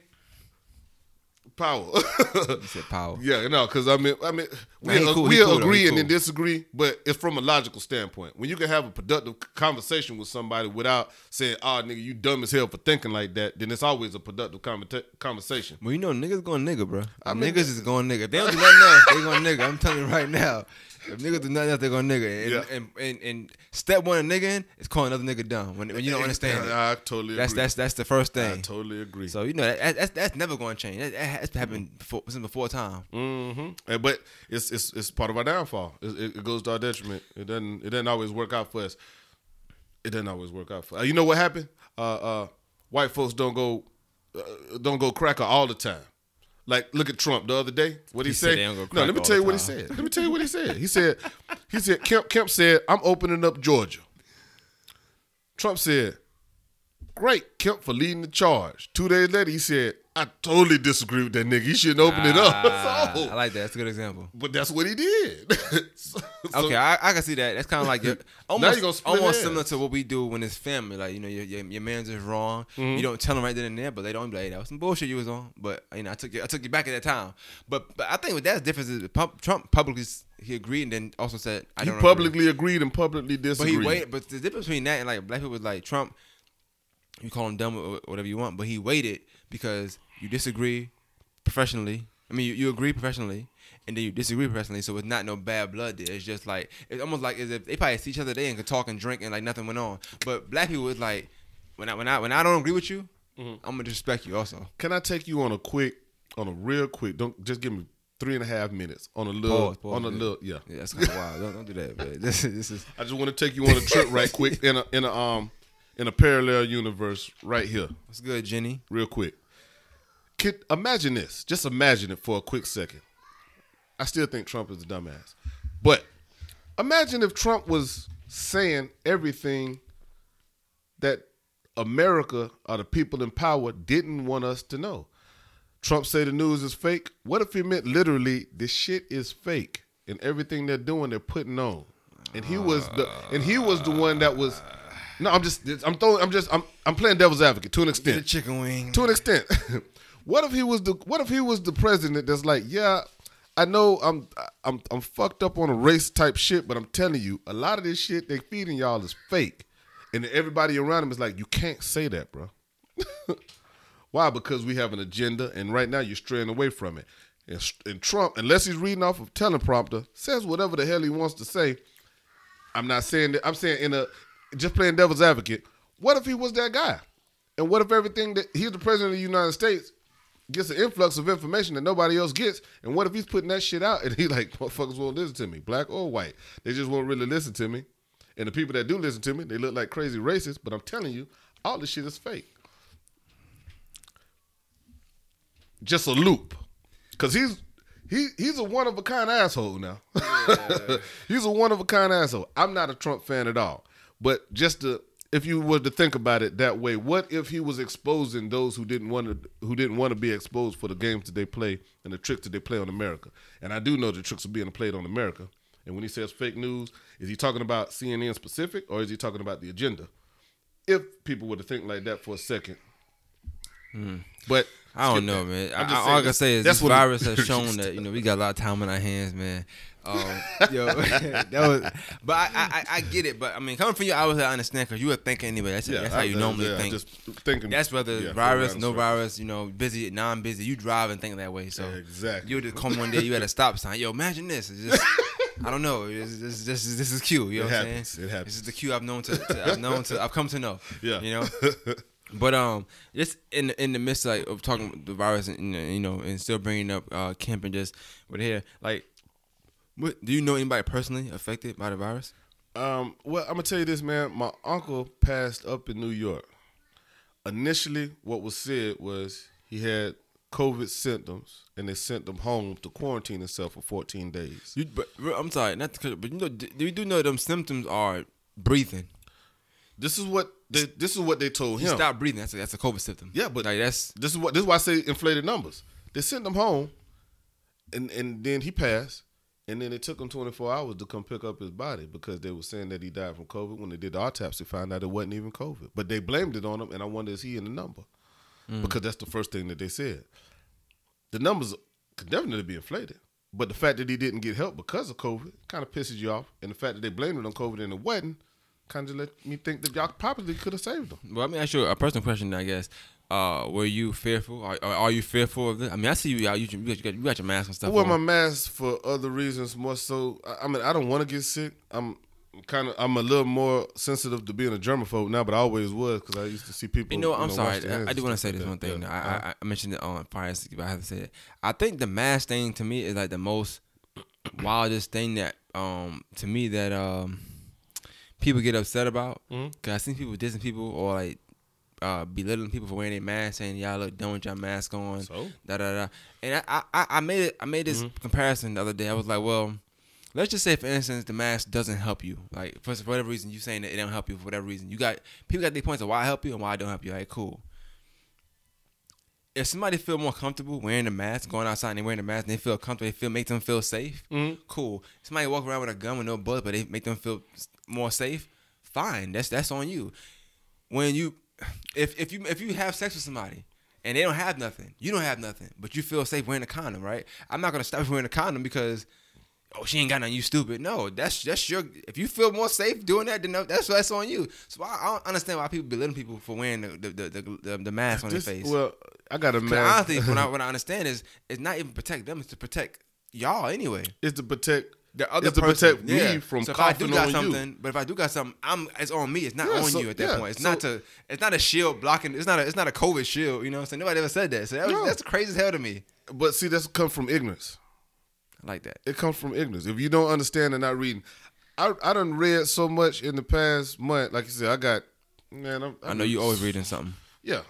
Power. You said power. Yeah, no, because I mean, I mean, we no, cool, we'll cool, agree though, and cool. then disagree, but it's from a logical standpoint. When you can have a productive conversation with somebody without saying, "Oh, nigga, you dumb as hell for thinking like that," then it's always a productive com- conversation. Well, you know, niggas going nigga, bro. I mean, niggas is going nigga. If they don't do nothing else, they going nigga. I'm telling you right now. If niggas do nothing else, they're going nigga. And, yeah. and, and, and step one of nigga in is calling another nigga dumb when, when you don't understand. I, I totally that's, agree. That's, that's, that's the first thing. I totally agree. So, you know, that, that's, that's never going to change. That, that's happened before, since before time. Mm-hmm. And, but it's, it's it's part of our downfall. It, it goes to our detriment. It doesn't, it doesn't always work out for us. It doesn't always work out for us. You know what happened? Uh, uh, white folks don't go, uh, don't go cracker all the time. Like, look at Trump the other day. What he, he said? No, let me tell you what he said. Let me tell you what he said. He said, he said, Kemp, Kemp said, I'm opening up Georgia. Trump said, great, Kemp for leading the charge. Two days later, he said, I totally disagree with that nigga. He shouldn't open ah, it up. So, I like that. That's a good example. But that's what he did. so, so, okay, I, I can see that. That's kind of like your, almost, almost similar to what we do when it's family. Like, you know, your your, your man's just wrong. Mm-hmm. You don't tell them right then and there, but they don't be like, hey, that was some bullshit you was on. But, you know, I took you, I took you back at that time. But, but I think what that's difference is Trump publicly he agreed and then also said, I don't know. He publicly agreed and publicly disagreed. But he waited. But the difference between that and like black people was like Trump, you call him dumb or whatever you want, but he waited because you disagree professionally. I mean, you, you agree professionally, and then you disagree professionally, so it's not no bad blood there. It's just like, it's almost like as if they probably see each other day and could talk and drink and like nothing went on. But black people is like, when I when I, when I don't agree with you, mm-hmm. I'm going to disrespect you also. Can I take you on a quick, on a real quick, don't just give me three and a half minutes on a little, pause, pause, on a yeah. little, yeah. Yeah, that's kind of wild. Don't, don't do that, man. This, this is. I just want to take you on a trip right quick in a, in a, um, in a parallel universe right here. What's good, Jenny? Real quick. Kid, imagine this. Just imagine it for a quick second. I still think Trump is a dumbass. But imagine if Trump was saying everything that America or the people in power didn't want us to know. Trump say the news is fake. What if he meant literally this shit is fake and everything they're doing they're putting on. And he was the and he was the one that was No, I'm just I'm throwing I'm just I'm I'm playing devil's advocate to an extent. Get a chicken wing. To an extent. What if he was the What if he was the president that's like, yeah, I know I'm I'm I'm fucked up on a race type shit, but I'm telling you, a lot of this shit they feeding y'all is fake, and everybody around him is like, you can't say that, bro. Why? Because we have an agenda, and right now you're straying away from it. And, and Trump, unless he's reading off of teleprompter, says whatever the hell he wants to say. I'm not saying that. I'm saying in a just playing devil's advocate. What if he was that guy? And what if everything that he's the president of the United States? Gets an influx of information that nobody else gets, and what if he's putting that shit out and he like, motherfuckers won't listen to me, black or white. They just won't really listen to me, and the people that do listen to me, they look like crazy racists, but I'm telling you, all this shit is fake. Just a loop. Because he's he he's a one-of-a-kind asshole now. Yeah. He's a one-of-a-kind asshole. I'm not a Trump fan at all, but just to if you were to think about it that way, what if he was exposing those who didn't want to who didn't want to be exposed for the games that they play and the tricks that they play on America? And I do know the tricks are being played on America. And when he says fake news, is he talking about C N N specific or is he talking about the agenda? If people were to think like that for a second. Mm. But I don't know, that. man. I, I, all I can say is this virus has shown that, you know, we got a lot of time on our hands, man. Um, yo, that was, but I, I, I get it. But I mean, coming from you, I was I understand because you were thinking anyway. That's, yeah, that's I, how you I, normally yeah, think. Just thinking, that's whether yeah, virus, no virus, you know, busy, non-busy. You drive and think that way. So yeah, exactly, you would just come one day, you at a stop sign. Yo, imagine this. It's just, I don't know. It's, it's, this is this is Q. You know what I'm saying? It happens. This is the Q I've known to, to I've known to I've come to know. Yeah, you know. But um, just in in the midst like, of talking about the virus and, you know, and still bringing up uh, Kemp and just with here, like, what, do you know anybody personally affected by the virus? Um, well, I'm gonna tell you this, man. My uncle passed up in New York. Initially, what was said was he had COVID symptoms, and they sent him home to quarantine himself for fourteen days. You, but, I'm sorry, not to, but you know, you do know them symptoms are breathing. This is what they, this is what they told him. He stopped breathing. That's a, that's a COVID symptom. Yeah, but like that's this is what this is why I say inflated numbers. They sent him home, and and then he passed. And then it took him twenty-four hours to come pick up his body because they were saying that he died from COVID. When they did the autopsy, found out it wasn't even COVID. But they blamed it on him, and I wonder, is he in the number? Mm. Because that's the first thing that they said. The numbers could definitely be inflated. But the fact that he didn't get help because of COVID kind of pisses you off. And the fact that they blamed it on COVID and it wasn't kind of let me think that y'all probably could have saved him. Well, let me ask you a personal question, I guess. Uh, were you fearful? Are, are you fearful of this? I mean, I see you out. You, you, you got your mask and stuff. I wear on. my mask for other reasons more so. I, I mean, I don't want to get sick. I'm kind of. I'm a little more sensitive to being a germaphobe now, but I always was because I used to see people. You know, you I'm know, sorry. I, I do want to say this that, one thing. Yeah, I, I I mentioned it on Fire and Ice, but I have to say it. I think the mask thing to me is like the most wildest thing that um to me that um people get upset about because mm-hmm. I seen people dissing people or like. Uh, belittling people for wearing their mask, saying y'all look dumb with your mask on, so? da da da. And I, I, I made it. I made this mm-hmm. comparison the other day. I was like, well, let's just say for instance, the mask doesn't help you. Like for, for whatever reason, you saying that it don't help you for whatever reason. You got people got their points of why I help you and why I don't help you. Like cool. If somebody feel more comfortable wearing a mask, going outside and they wearing a mask, and they feel comfortable, they feel make them feel safe. Mm-hmm. Cool. Somebody walk around with a gun with no bullet, but they make them feel more safe. Fine. That's that's on you. When you If if you if you have sex with somebody and they don't have nothing, you don't have nothing, but you feel safe wearing a condom, right? I'm not gonna stop you wearing a condom because oh she ain't got nothing, you stupid. No, that's that's your. If you feel more safe doing that, then that's that's on you. So I, I don't understand why people belittle people for wearing the the the, the, the mask on this, their face. Well, I got a mask. Honestly, what I what I understand is it's not even protect them; it's to protect y'all anyway. It's to protect. The other it's person, to protect me yeah. from so if coughing I do got on something, you. But if I do got something, I'm it's on me. It's not yeah, on so, you at that yeah. point. It's so, not to. It's not a shield blocking. It's not a. It's not a COVID shield. You know what I'm saying? Nobody ever said that. So that was, no. that's crazy as hell to me. But see, that's come from ignorance. I like that. It comes from ignorance. If you don't understand and not reading, I I done read so much in the past month. Like you said, I got man. I'm, I'm I know you always reading something. Yeah.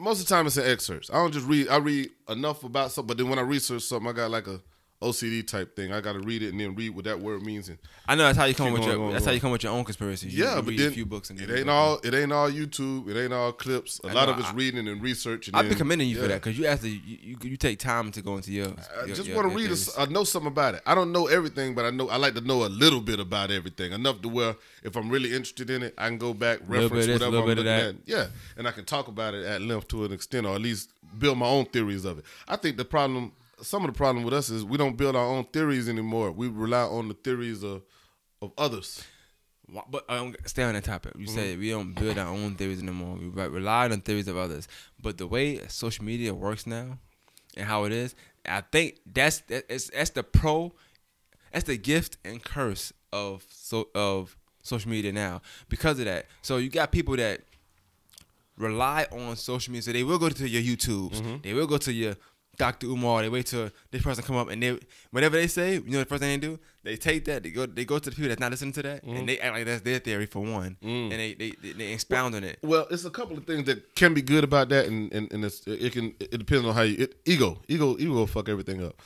Most of the time it's in excerpts. I don't just read. I read enough about something, but then when I research something, I got like a. O C D type thing. I gotta read it and then read what that word means. And I know that's how you come with on, your. On, that's on. how you come with your own conspiracies. You yeah, but read then a few books and it ain't all. It ain't all YouTube. It ain't all clips. A I lot know, of it's I, reading and research. And I've then, been commending you yeah. for that because you actually you, you you take time to go into your. I your, just want to read. A, I know something about it. I don't know everything, but I know I like to know a little bit about everything enough to where if I'm really interested in it, I can go back reference this, whatever I'm looking at. Yeah, and I can talk about it at length to an extent, or at least build my own theories of it. I think the problem. Some of the problem with us is we don't build our own theories anymore. We rely on the theories of, of others. But um, stay on that topic. You mm-hmm. said we don't build our own theories anymore. We rely on theories of others. But the way social media works now and how it is, I think that's that's, that's the pro, that's the gift and curse of so, of social media now because of that. So you got people that rely on social media. So they will go to your YouTubes. Mm-hmm. They will go to your Doctor Umar, they wait till this person come up and they whatever they say, you know the first thing they do, they take that, they go they go to the people that's not listening to that, mm. and they act like that's their theory for one, mm. and they, they they expound well, on it. Well, it's a couple of things that can be good about that, and and, and it's, it can it depends on how you it, ego ego ego fuck everything up.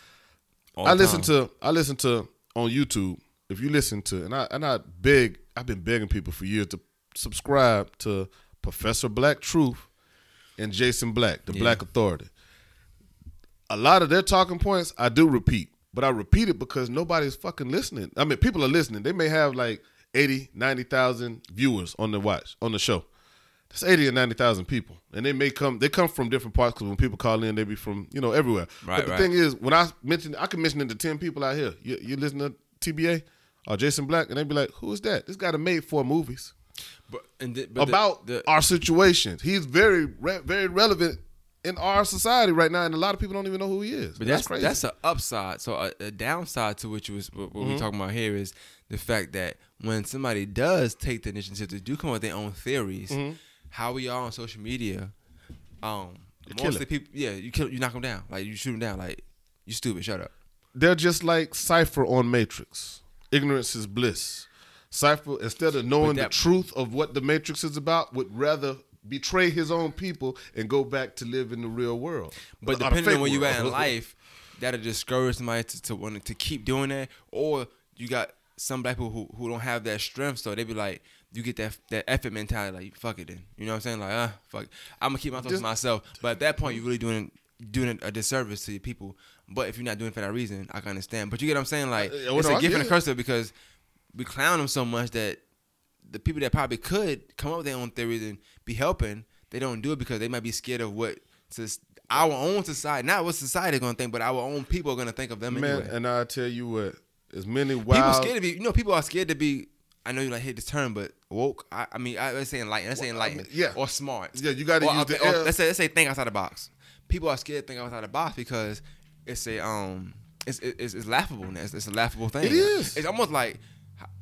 All I listen time. to I listen to on YouTube. If you listen to and I and I beg I've been begging people for years to subscribe to Professor Black Truth and Jason Black, the yeah. Black Authority. A lot of their talking points I do repeat, but I repeat it because nobody's fucking listening. I mean, people are listening. They may have like eighty, ninety thousand viewers on the watch, on the show. That's eighty or ninety thousand people. And they may come, they come from different parts because when people call in, they be from, you know, everywhere. Right, but the right. thing is, when I mention, I can mention it to ten people out here. You, you listen to T B A or Jason Black, and they be like, who is that? This guy that made four movies but, and the, but about the, the, our situations. He's very, very relevant in our society right now, and a lot of people don't even know who he is. But that's that's, crazy. That's an upside. So a, a downside to which was what, what mm-hmm. we're talking about here is the fact that when somebody does take the initiative to do come up with their own theories, mm-hmm. how we are on social media, um, mostly people, yeah, you kill, you knock them down, like you shoot them down, like you stupid, shut up. They're just like Cypher on Matrix. Ignorance is bliss. Cypher, instead of knowing that, the truth of what the Matrix is about, would rather betray his own people and go back to live in the real world. But uh, depending on where you at in life, that'll discourage somebody to, to want to keep doing that. Or you got some black people who, who don't have that strength, so they be like, you get that that effort mentality, like fuck it then. You know what I'm saying? Like, ah, uh, fuck it. I'm gonna keep my thoughts to myself. But at that point, you're really doing doing a disservice to your people. But if you're not doing it for that reason, I can understand. But you get what I'm saying? Like, uh, well, it's no, a gift and a curse because we clown them so much that the people that probably could come up with their own theories and be helping, they don't do it because they might be scared of what our own society, not what society is going to think, but our own people are going to think of them. Man, anyway. And I tell you what, as many wild people scared to be, you know, people are scared to be. I know you like hate this term, but woke. I, I mean, I, let's say enlightened. Let's say enlightened. Well, I mean, yeah. Or smart. Yeah, you got to use or, the. Or, L- let's say let's say think outside the box. People are scared to think outside the box because it's a um, it's it's, it's laughable. It's, it's a laughable thing. It is. It's almost like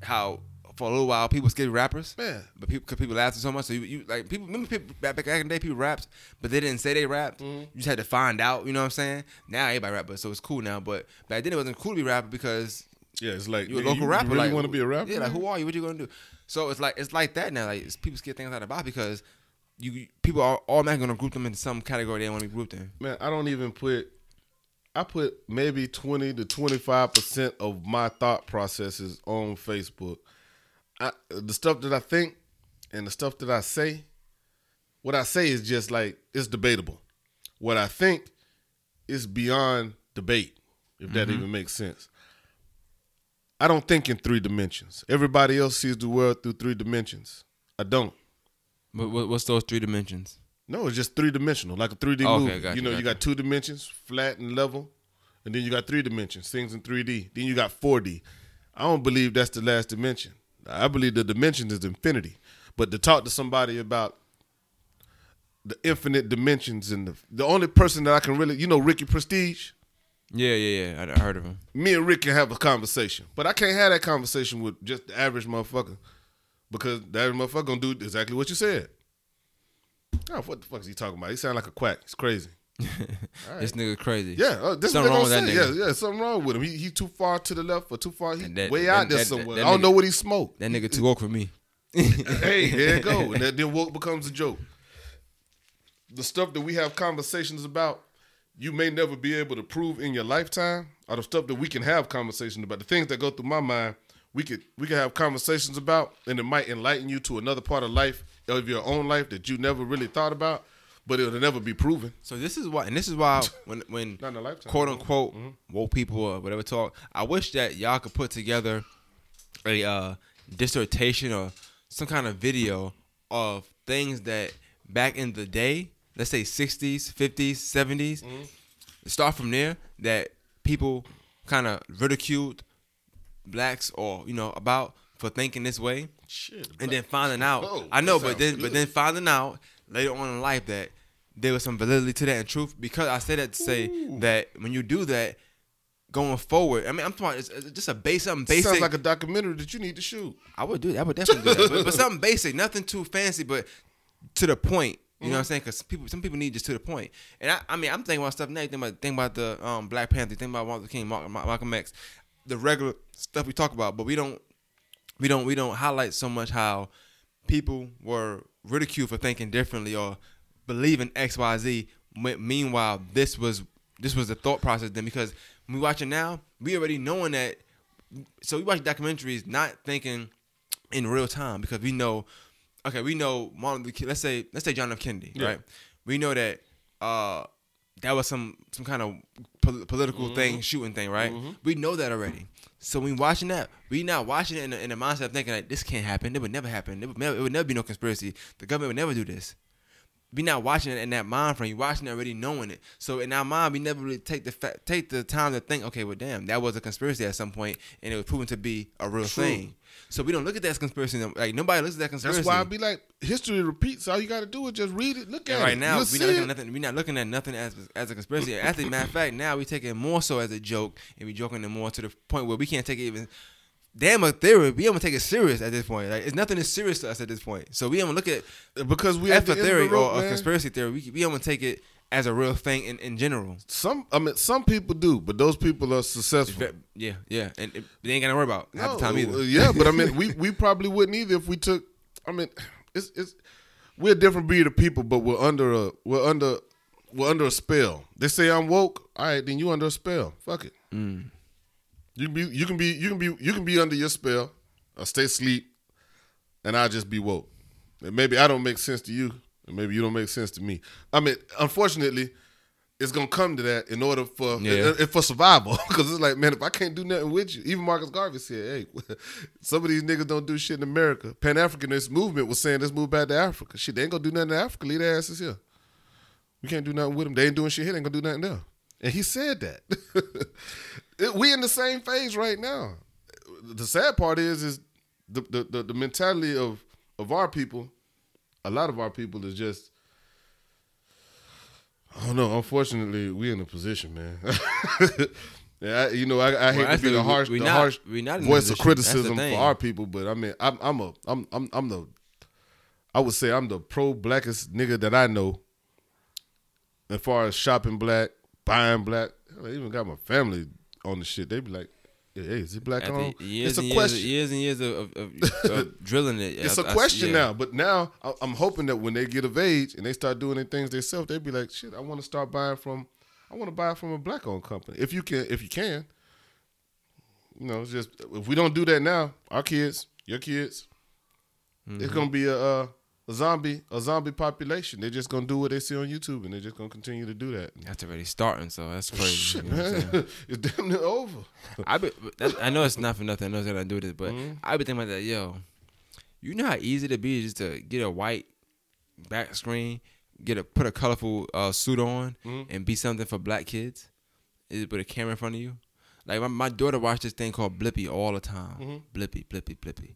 how. For a little while, people skip rappers, man. But people, cause people laughed so much, so you, you like people. Remember, people, back back in the day, people rapped, but they didn't say they rapped. Mm-hmm. You just had to find out. You know what I'm saying? Now everybody rappers, so it's cool now. But back then, it wasn't cool to be rapper because yeah, it's like you're a local you, rapper. You really like, want to be a rapper? Yeah, like who are you? What you gonna do? So it's like it's like that now. Like it's, people skip things out of the box because you people are automatically gonna group them into some category they want to be grouped in. Man, I don't even put. I put maybe twenty to twenty-five percent of my thought processes on Facebook. I, the stuff that I think and the stuff that I say, what I say is just like, it's debatable. What I think is beyond debate, if that mm-hmm. even makes sense. I don't think in three dimensions. Everybody else sees the world through three dimensions. I don't. But what's those three dimensions? No, it's just three-dimensional, like a three D oh, movie. Okay, gotcha, you know, gotcha. You got two dimensions, flat and level, and then you got three dimensions, things in three D. Then you got four D. I don't believe that's the last dimension. I believe the dimension is infinity, but to talk to somebody about the infinite dimensions and the the only person that I can really, you know, Ricky Prestige. Yeah, yeah, yeah. I heard of him. Me and Rick can have a conversation, but I can't have that conversation with just the average motherfucker because the average motherfucker gonna do exactly what you said. Oh, what the fuck is he talking about? He sound like a quack. He's crazy. Right. This nigga crazy. Yeah, uh, this something nigga wrong with that nigga. Yeah, yeah, something wrong with him. He, he too far to the left or too far. He that, way that, out there that, somewhere. That, that I don't nigga, know what he smoked. That nigga too woke for me. Hey, there you go. And that, then woke becomes a joke. The stuff that we have conversations about, you may never be able to prove in your lifetime. Or the stuff that we can have conversations about. The things that go through my mind, we could we could have conversations about, and it might enlighten you to another part of life of your own life that you never really thought about. But it'll never be proven. So this is why, and this is why, when when quote unquote mm-hmm. woke people or whatever talk, I wish that y'all could put together a uh, dissertation or some kind of video of things that back in the day, let's say sixties, fifties, seventies, mm-hmm. start from there that people kind of ridiculed blacks or you know about for thinking this way, shit, and then finding out. Whoa, I know, but then good. but then finding out. Later on in life that there was some validity to that and truth because I say that to say Ooh. That when you do that going forward, I mean, I'm talking about it's, it's just a base, something basic. Sounds like a documentary that you need to shoot. I would do that. I would definitely do that. But, but something basic, nothing too fancy, but to the point. You mm-hmm. know what I'm saying? Because people, some people need just to the point. And I, I mean, I'm thinking about stuff now. You think about, think about the um, Black Panther, think about Martin Luther King, Mark, Mark, Malcolm X, the regular stuff we talk about, but we don't, we don't, we don't highlight so much how people were ridiculed for thinking differently or believing X, Y, Z. Meanwhile, this was this was the thought process then because when we watch it now, we already knowing that. So we watch documentaries not thinking in real time because we know, okay, we know Martin Luther King. Let's say let's say John F. Kennedy, yeah. right? We know that uh, that was some some kind of pol- political mm-hmm. thing, shooting thing, right? Mm-hmm. We know that already. So when watching that, we not watching it in the, in the mindset of thinking like this can't happen. It would never happen. It would never, it would never be no conspiracy. The government would never do this. We not watching it in that mind frame. You watching it already knowing it. So in our mind, we never really take the fa- take the time to think. Okay, well, damn, that was a conspiracy at some point, and it was proven to be a real True. Thing. So we don't look at that as conspiracy. Like nobody looks at that conspiracy. That's why I be like, history repeats. All you got to do is just read it, look and at right it. Right now, we not looking at nothing. We not looking at nothing as as a conspiracy. As a matter of fact, now we take it more so as a joke, and we joking it more to the point where we can't take it even damn a theory. We don't take it serious at this point. Like, it's nothing is serious to us at this point. So we don't look at because we have a theory road, or a man. conspiracy theory. We we don't take it as a real thing in, in general. Some I mean, some people do, but those people are successful. Yeah, yeah, and it, they ain't got to worry about no, half the time either. Yeah, but I mean, we we probably wouldn't either if we took. I mean, it's it's we're a different breed of people, but we're under a we're under we're under a spell. They say I'm woke. All right, then you under a spell. Fuck it. Mm. You can be, you can be, you can be, you can be under your spell, or stay asleep, and I'll just be woke. And maybe I don't make sense to you, and maybe you don't make sense to me. I mean, unfortunately, it's gonna come to that in order for yeah. it, it, for survival, because it's like, man, if I can't do nothing with you, even Marcus Garvey said, "Hey, some of these niggas don't do shit in America." Pan Africanist movement was saying, "Let's move back to Africa." Shit, they ain't gonna do nothing in Africa. Leave their asses here. We can't do nothing with them. They ain't doing shit here. They ain't gonna do nothing there. And he said that. We in the same phase right now. The sad part is, is the the, the, the mentality of, of our people, a lot of our people is just, I don't know, unfortunately, we in a position, man. yeah, I, you know, I, I hate well, to be the harsh, the not, harsh voice of criticism for our people, but I mean, I'm, I'm a, I'm, I'm, I'm the, I would say I'm the pro-blackest nigga that I know as far as shopping black, buying black. I even got my family on the shit. They be like, hey, is it black on? It's a question. Years and years of, of, of drilling it. It's I, a question I, yeah. now. But now I'm hoping that when they get of age and they start doing their things themselves, they be like, shit, I want to start buying from, I want to buy from a black owned company. If you can, if you can, you know, it's just, if we don't do that now, our kids, your kids, mm-hmm. it's going to be a, uh, A zombie, a zombie population. They're just gonna do what they see on YouTube, and they're just gonna continue to do that. That's already starting, so that's crazy. Shit, you know man, what I'm it's damn near over. I be, that's, I know it's not for nothing. I know it's gonna do this, but mm-hmm. I be thinking about that. Yo, you know how easy it be just to get a white back screen, get a put a colorful uh, suit on, mm-hmm. and be something for black kids. Is put a camera in front of you. Like my, my daughter watched this thing called Blippi all the time. Mm-hmm. Blippi, Blippi, Blippi.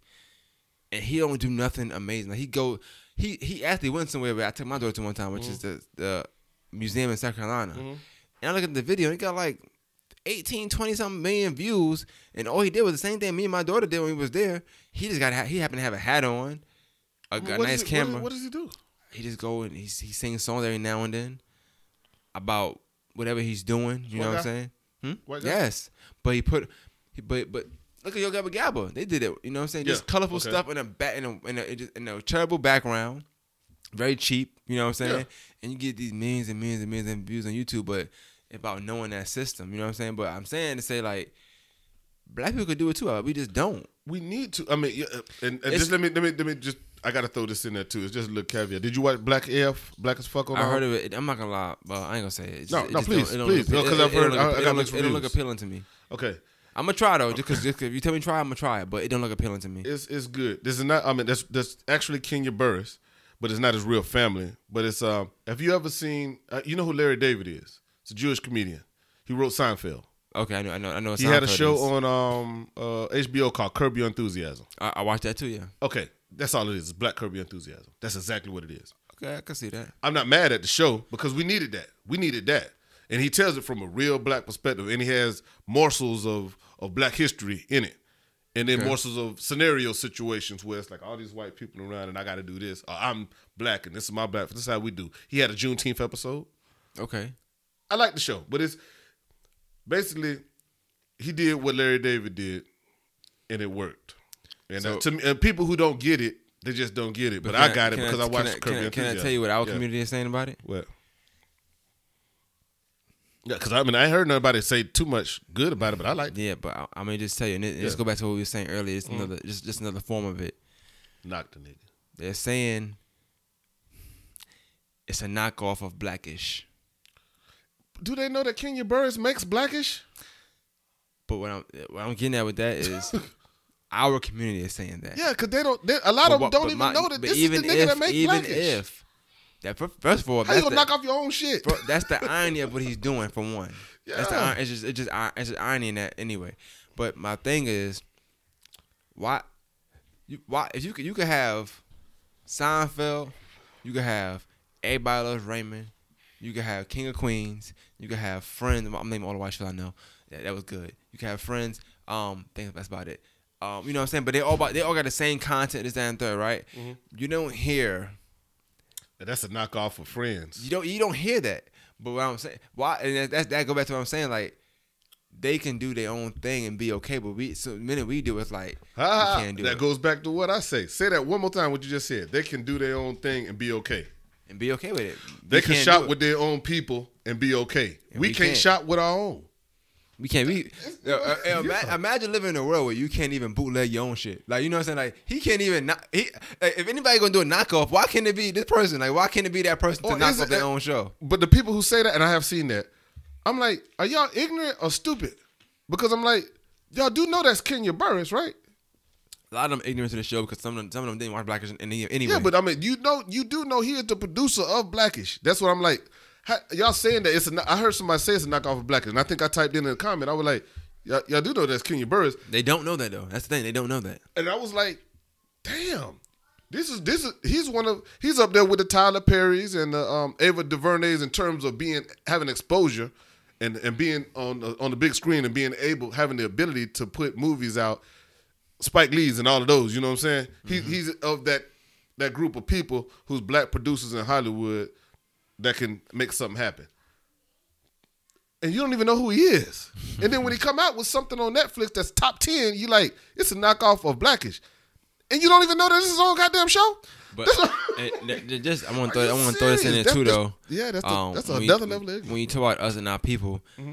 And he don't do nothing amazing. Like he go, he he actually went somewhere. But I took my daughter to one time, which mm-hmm. is the, the museum in South Carolina. Mm-hmm. And I look at the video, and it got like eighteen, twenty something million views. And all he did was the same thing me and my daughter did when we was there. He just got he happened to have a hat on, a, well, a nice he, camera. What, what does he do? He just go and he he sings songs every now and then about whatever he's doing. You what know guy? What I'm saying? Hmm? What yes, guy? But he put, he, but but. Look at Yo Gabba Gabba. They did it. You know what I'm saying? Yeah. Just colorful okay. stuff in a, ba- in, a, in, a, in a terrible background. Very cheap. You know what I'm saying? Yeah. And you get these millions and millions and millions of views on YouTube, but about knowing that system. You know what I'm saying? But I'm saying to say, like, black people could do it too. We just don't. We need to. I mean, yeah, and, and just let me, let me, let me just, I got to throw this in there too. It's just a little caveat. Did you watch Black A F, Black as Fuck on I heard home? Of it. I'm not going to lie, but I ain't going to say it. It's no, just, no, it please. Don't, it don't please. Because no, I've heard, I, I got mixed reviews. It don't look appealing to me. Okay. I'm gonna try though, just because if you tell me to try, I'm gonna try it, but it don't look appealing to me. It's it's good. This is not. I mean, that's that's actually Kenya Burris, but it's not his real family. But it's um. Have you ever seen? Uh, you know who Larry David is? It's a Jewish comedian. He wrote Seinfeld. Okay, I know, I know, I know. He Seinfeld had a show is. on um uh, H B O called Curb Your Enthusiasm. I, I watched that too. Yeah. Okay, that's all it is. It's Black Curb Your Enthusiasm. That's exactly what it is. Okay, I can see that. I'm not mad at the show because we needed that. We needed that. And he tells it from a real black perspective, and he has morsels of, of black history in it, and then okay. morsels of scenario situations where it's like all these white people around, and I got to do this. Or I'm black, and this is my black. This is how we do. He had a Juneteenth episode. Okay, I like the show, but it's basically he did what Larry David did, and it worked. And so, uh, to me, and people who don't get it, they just don't get it. But, but I got I, it because I, I watched. Can, I, can, I, can I tell you what our yeah. community is saying about it? What? Yeah, because I mean, I heard nobody say too much good about it, but I like it. Yeah, but I, I mean, just tell you, and it, yeah. let's go back to what we were saying earlier. It's mm. another, just, just another form of it. Knock the nigga. They're saying it's a knockoff of Blackish. Do they know that Kenya Burris makes Blackish? But what I'm, what I'm getting at with that is our community is saying that. Yeah, because they don't. They, a lot but, of them don't even my, know that this is the nigga if, that makes even Blackish. Even if. That first of all, how you gonna the, knock off your own shit? Bro, that's the irony of what he's doing. For one, yeah. that's the it's just it's just it's just irony in that anyway. But my thing is, why, you, why if you could you could have Seinfeld, you could have Everybody Loves Raymond, you could have King of Queens, you could have Friends. I'm naming all the white shows I know. Yeah, that was good. You could have Friends. Um, think that's about it. Um, you know what I'm saying? But they all they all got the same content as that and third, right? Mm-hmm. You don't hear. That's a knockoff of Friends. You don't you don't hear that. But what I'm saying, why? And that that go back to what I'm saying. Like they can do their own thing and be okay, but we so the minute we do it's like ah, we can't do that it. Goes back to what I say. Say that one more time. What you just said. They can do their own thing and be okay. And be okay with it. They we can shop with their own people and be okay. And we, we can't can. shop with our own. We can't. We uh, uh, yeah. Imagine living in a world where you can't even bootleg your own shit. Like, you know what I'm saying? Like, he can't even. Not, he, like, if anybody gonna do a knockoff, why can't it be this person? Like, why can't it be that person to knock off their own show? But the people who say that, and I have seen that, I'm like, are y'all ignorant or stupid? Because I'm like, y'all do know that's Kenya Burris, right? A lot of them ignorant to the show because some of them, some of them didn't watch Blackish anyway. Yeah, but I mean, you know, you do know he is the producer of Blackish. That's what I'm like. How, y'all saying that it's a, I heard somebody say it's a knockoff of Blackish, and I think I typed in a comment. I was like, y'all, y'all do know that's Kenya Burris. They don't know that though. That's the thing. They don't know that. And I was like, damn, this is this is he's one of he's up there with the Tyler Perrys and the um, Ava DuVernays in terms of being having exposure and and being on the, on the big screen and being able having the ability to put movies out. Spike Lee's and all of those. You know what I'm saying? Mm-hmm. He, he's of that that group of people who's black producers in Hollywood. That can make something happen. And you don't even know who he is. And then when he come out with something on Netflix that's top ten, you like, it's a knockoff of Blackish. And you don't even know that this is his own goddamn show? But it, just, I want to throw, throw this in there that's too, the, though. Yeah, that's, the, um, that's another you, level of ignorance. When you talk about us and our people, mm-hmm.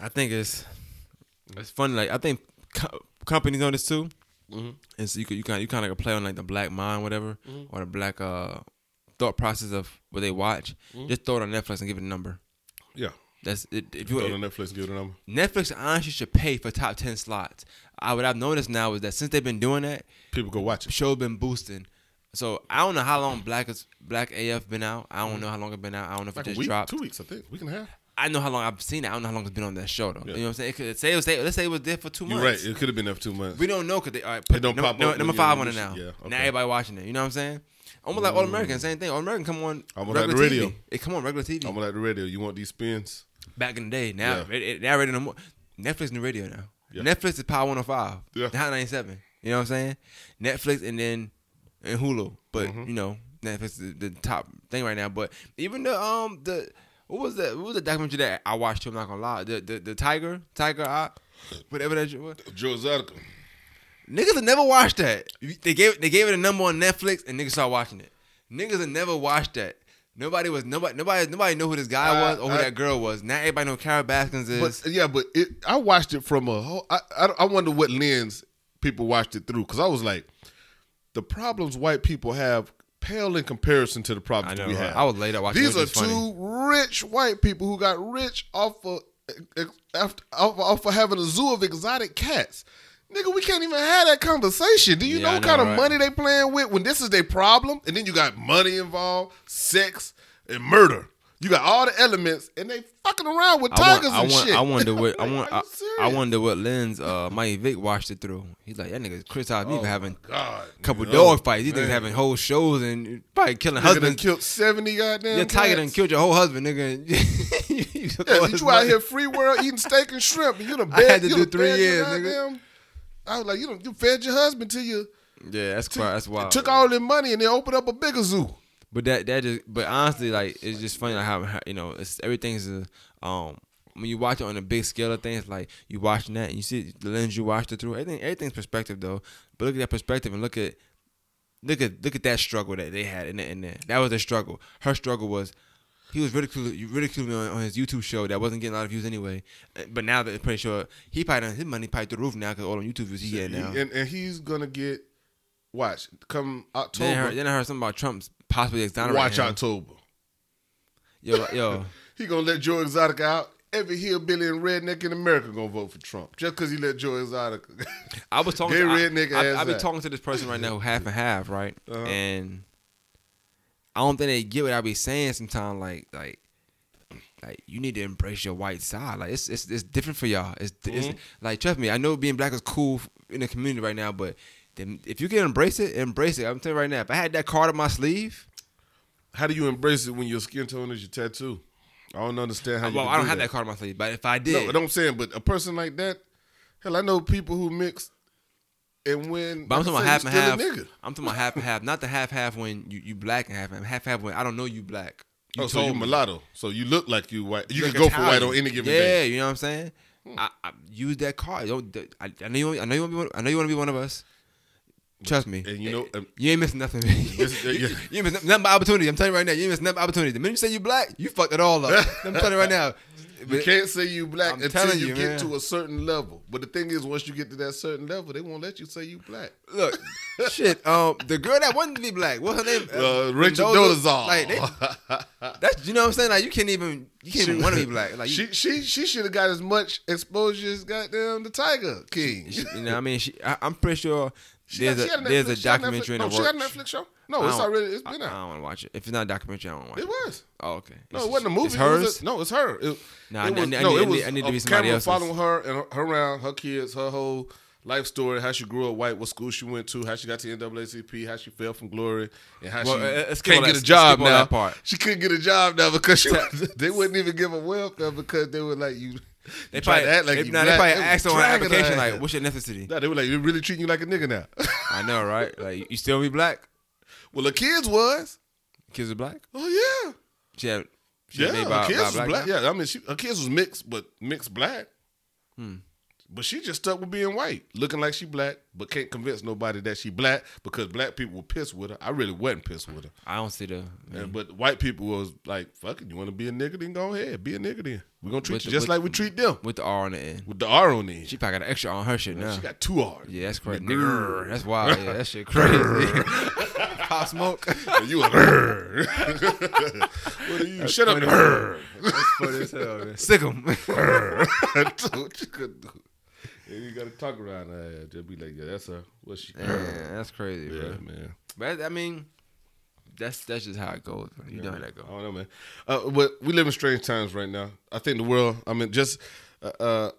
I think it's it's funny. Like I think co- companies know this too. Mm-hmm. And so you could, you kind of you kind of play on like the black mind, whatever, mm-hmm. or the black... uh. thought process of what they watch, mm-hmm. just throw it on Netflix and give it a number. Yeah. That's it. If you, throw it on Netflix and give it a number. Netflix honestly should pay for top ten slots. I, what I've noticed now is that since they've been doing that, people go watch it. Show's been boosting. So I don't know how long Black is, Black A F been out. I don't know how long it's been out. I don't know if like it just a week, dropped. Two weeks, I think. Week and a half. I know how long I've seen it. I don't know how long it's been on that show, though. Yeah. You know what I'm saying? It could, say it was, say, let's say it was there for two months. You're right. It could have been there for two months. We don't know because they all right, put don't number, pop number, up number five on it now. Yeah, okay. Now everybody watching it. You know what I'm saying? Almost like All American, same thing. All American, come on. Almost like the radio. It come on regular T V. Almost like the radio. You want these spins? Back in the day, now yeah. it, it, now radio no more. Netflix and the radio now. Yeah. Netflix is Power one oh five, yeah. Hot ninety-seven. You know what I'm saying? Netflix and then and Hulu, but mm-hmm. you know Netflix is the top thing right now. But even the um the what was that? What was the documentary that I watched too? I'm not gonna lie. The the, the Tiger Tiger I, whatever that was. Joe Exotic. Niggas have never watched that. They gave they gave it a number on Netflix and niggas started watching it. Niggas have never watched that. Nobody was nobody nobody nobody knew who this guy I, was or who I, that girl was. Now everybody know who Carol Baskins is. But, yeah, but it, I watched it from a whole. I, I I wonder what lens people watched it through because I was like, the problems white people have pale in comparison to the problems I know, we right? have. I was later watching. These are funny. Two rich white people who got rich off of off, off of having a zoo of exotic cats. Nigga, we can't even have that conversation. Do you yeah, know what I know, kind of right? money they playing with when this is their problem? And then you got money involved, sex, and murder. You got all the elements, and they fucking around with tigers I want, and I want, shit. I wonder what I want. I, I wonder what lens uh, Mike Vick watched it through. He's like, that nigga Chris Hobbs oh having God, a couple dog fights. These man. Niggas having whole shows and probably killing nigga husbands. Nigga killed seventy goddamn. Your tiger done killed your whole husband, nigga. you yeah, you out here free world eating steak and shrimp. And you done bed, I had to do three years, nigga. I was like, you don't, you fed your husband to you. Yeah, that's quite, that's wild. Took all their money and they opened up a bigger zoo. But that that just, but honestly, like it's just funny like how, how you know it's everything's a, um when you watch it on a big scale of things like you watching that and you see the lens you watched it through. Everything everything's perspective though. But look at that perspective and look at look at look at that struggle that they had in that in there. That was their struggle. Her struggle was. He was ridiculing ridiculing me on, on his YouTube show that wasn't getting a lot of views anyway. But now that I'm pretty sure he probably done his money probably through the roof now because all on YouTube views he so had now. And, and he's gonna get watch come October. Then I heard, then I heard something about Trump's possibly exonerating. Watch him. October. Yo, yo, he gonna let Joe Exotic out. Every hillbilly and redneck in America gonna vote for Trump just because he let Joe Exotic. I was talking. to, redneck I, ass I, I be talking to this person right now who half and half, right? Uh-huh. And. I don't think they get what I be saying sometimes. Like, like, like you need to embrace your white side. Like, it's it's, it's different for y'all. It's, mm-hmm. it's like trust me. I know being black is cool in the community right now, but then if you can embrace it, embrace it. I'm telling you right now. If I had that card on my sleeve, how do you embrace it when your skin tone is your tattoo? I don't understand how. Well, you I don't do have that. that card on my sleeve, but if I did, no, I'm saying, but a person like that, hell, I know people who mix and when but I'm talking about half and half. I'm talking about half and half, not the half half when you, you black and half and half half when I don't know you black. You oh, so you mulatto. So you look like you white. You, you can go for white on any given yeah, day. Yeah, you know what I'm saying? Hmm. I, I use that card. I, I know you. I know you want to be. One, I know you want to be one of us. Trust me. And you know um, you ain't missing nothing. This, uh, yeah. You ain't missing nothing but opportunity. I'm telling you right now, you ain't missing nothing but opportunity. The minute you say you black, you fucked it all up. I'm telling you right now. You can't say you black I'm until you, you get man. to a certain level. But the thing is, once you get to that certain level, they won't let you say you black. Look, shit. Um, the girl that wanted to be black, what's her name? Uh, Rachel Dolezal. Like they, that's you know what I'm saying. Like you can't even you can't she, even want to be black. Like you, she she she should have got as much exposure as goddamn the Tiger King. She, you know what I mean? She, I, I'm pretty sure. She there's got, a, there's a documentary in the works. No, she got a Netflix show? No, it's already, it's been out. I, I don't want to watch it. If it's not a documentary, I don't want to watch it. It was. Oh, okay. No, it's, it wasn't a movie. It's hers? It was a, no, it's her. It, nah, it I, was, I, I, no, I, I, it was I need to be somebody else. Following her and her around, her kids, her whole life story, how she grew up white, what school she went to, how she got to N double A C P, how she fell from glory, and how well, she uh, can't get a job now. Part. She couldn't get a job now because she, they wouldn't even give her welfare because they were like, you... They probably, act like they, nah, they probably asked on an application like, "What's your ethnicity?" Nah, they were like, "They really treating you like a nigga now." I know, right? Like, you still be black? Well, the kids was. Kids are black. Oh yeah. She had. She yeah, had by, her kids was black. black. Yeah, I mean, she, her kids was mixed, but mixed black. Hmm. But she just stuck with being white, looking like she black, but can't convince nobody that she black because black people were pissed with her. I really wasn't pissed with her. I don't see the. And, but white people was like, "Fuck it, you want to be a nigga? Then go ahead, be a nigga. Then we're gonna treat with you the, just with, like we treat them." With the R on the end. With the R on the end. She probably got an extra on her shit now. She got two R's. Yeah, that's crazy. Nigga, that's wild. Yeah, that shit crazy. Pop Smoke. You a grrr. What are you? That's Shut funny. Up. Grrr. That's funny as hell, man. Sick 'em. That's what you could do. And you gotta talk around her. Just be like, yeah, that's her. What's she? Man, that's crazy, yeah, bro. man. But I mean, that's that's just how it goes. Man. You yeah, know how that goes. I don't know, man. Uh, but we live in strange times right now. I think the world. I mean, just uh, uh,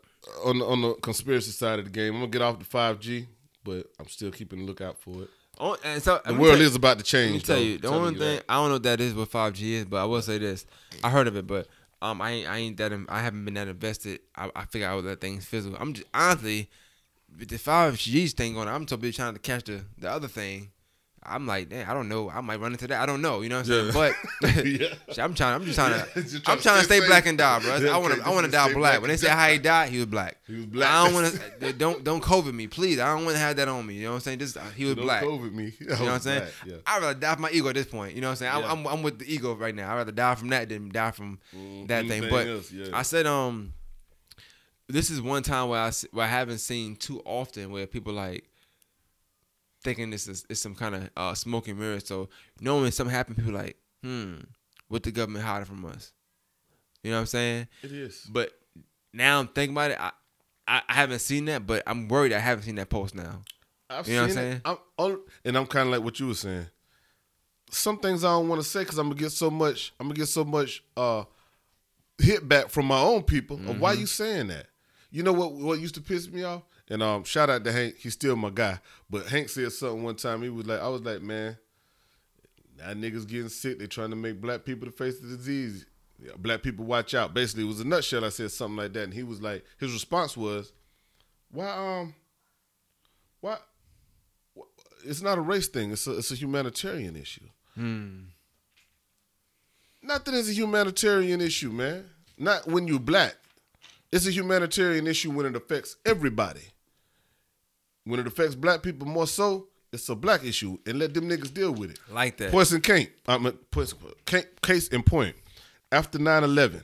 on the, on the conspiracy side of the game. I'm gonna get off the five G, but I'm still keeping a lookout for it. Oh, and so the world you, is about to change. Let me tell though. you, the only you thing that. I don't know what that is, what five G is, but I will say this: I heard of it, but. Um, I ain't, I ain't that. I haven't been that invested. I, I figure I would let things fizzle. I'm just honestly, with the five G thing going on, I'm so busy trying to catch the, the other thing. I'm like, damn, I don't know. I might run into that. I don't know. You know what I'm saying? Yeah. But yeah. I'm trying. I'm just trying to. Yeah, trying I'm to trying to stay safe. black and die, bro. Yeah, I want to. Okay, I want to die black. black. When they say how he died, he was black. He was black. I don't want to. Don't don't COVID me, please. I don't want to have that on me. You know what I'm saying? Just he was don't black. Don't COVID me. I you know what I'm saying? Yeah. I'd rather die from my ego at this point. You know what I'm saying? Yeah. I'm, I'm I'm with the ego right now. I'd rather die from that than die from mm, that thing. But else, yeah. I said um, this is one time where I where I haven't seen too often where people like. Thinking this is it's some kind of uh, smoke and mirror. So knowing when something happened, people are like, hmm, what the government hiding from us? You know what I'm saying? It is. But now I'm thinking about it. I, I, I haven't seen that, but I'm worried I haven't seen that post now. I've you know seen what I'm saying? I'm, all, and I'm kind of like what you were saying. Some things I don't want to say because I'm gonna get so much. I'm gonna get so much uh, hit back from my own people. Mm-hmm. Of why you saying that? You know what? What used to piss me off. And um, shout out to Hank. He's still my guy. But Hank said something one time. He was like, I was like, man, now niggas getting sick. They trying to make black people the face of the disease. Yeah, black people watch out. Basically, it was a nutshell. I said something like that. And he was like, his response was, why, um, why? why it's not a race thing. It's a, it's a humanitarian issue. Hmm. Nothing is a humanitarian issue, man. Not when you're black. It's a humanitarian issue when it affects everybody. When it affects black people more so, it's a black issue, and let them niggas deal with it. Like that. Poison Kemp. I mean, Poison Kemp, case in point. After nine eleven,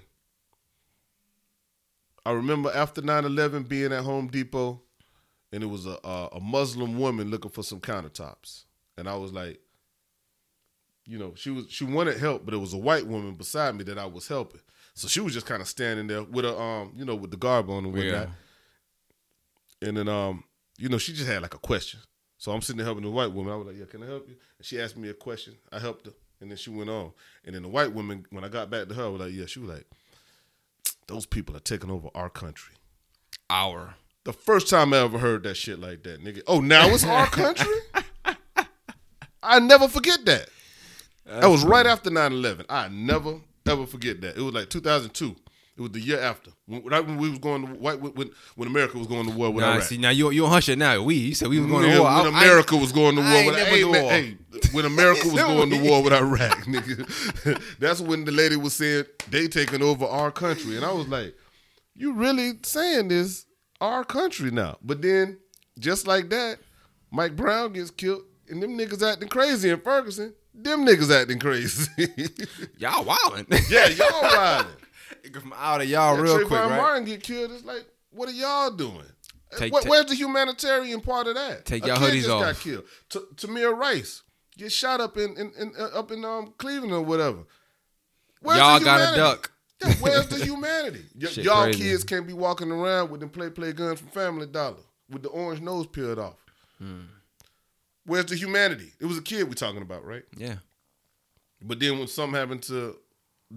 I remember after nine eleven being at Home Depot, and it was a, a, a Muslim woman looking for some countertops. And I was like, you know, she was she wanted help, but it was a white woman beside me that I was helping. So she was just kind of standing there with a, um, you know, with the garb on and whatnot. Yeah. And then, um, you know, she just had like a question. So I'm sitting there helping the white woman. I was like, yeah, can I help you? And she asked me a question. I helped her. And then she went on. And then the white woman, when I got back to her, I was like, yeah, she was like, those people are taking over our country. Our. The first time I ever heard that shit like that, nigga. Oh, now it's our country? I never forget that. That's that was funny. Right after nine eleven. I never... ever forget that. It was like two thousand two. It It was the year after, when, right when we was going to white when when America was going to war with nah, Iraq. See, now you you don't hush it now. We you said we was going yeah, to war when I, America I, was going to war I with Iraq. Hey, man, hey, when America was going to war with Iraq, nigga. That's when the lady was saying they taking over our country, and I was like, you really saying this our country now? But then just like that, Mike Brown gets killed, and them niggas acting crazy in Ferguson. Them niggas acting crazy. Y'all wildin'. Yeah, y'all wildin'. I'm out of y'all yeah, real Trayvon quick, right? Martin get killed. It's like, what are y'all doing? Take, Where, take, where's the humanitarian part of that? Take y'all hoodies off. A kid just got killed. T- Tamir Rice get shot up in, in, in uh, up in um Cleveland or whatever. Where's y'all got a duck. Yeah, where's the humanity? Y- y'all crazy. Kids can't be walking around with them play play guns from Family Dollar with the orange nose peeled off. Hmm. Where's the humanity? It was a kid we talking about, right? Yeah. But then when something happened to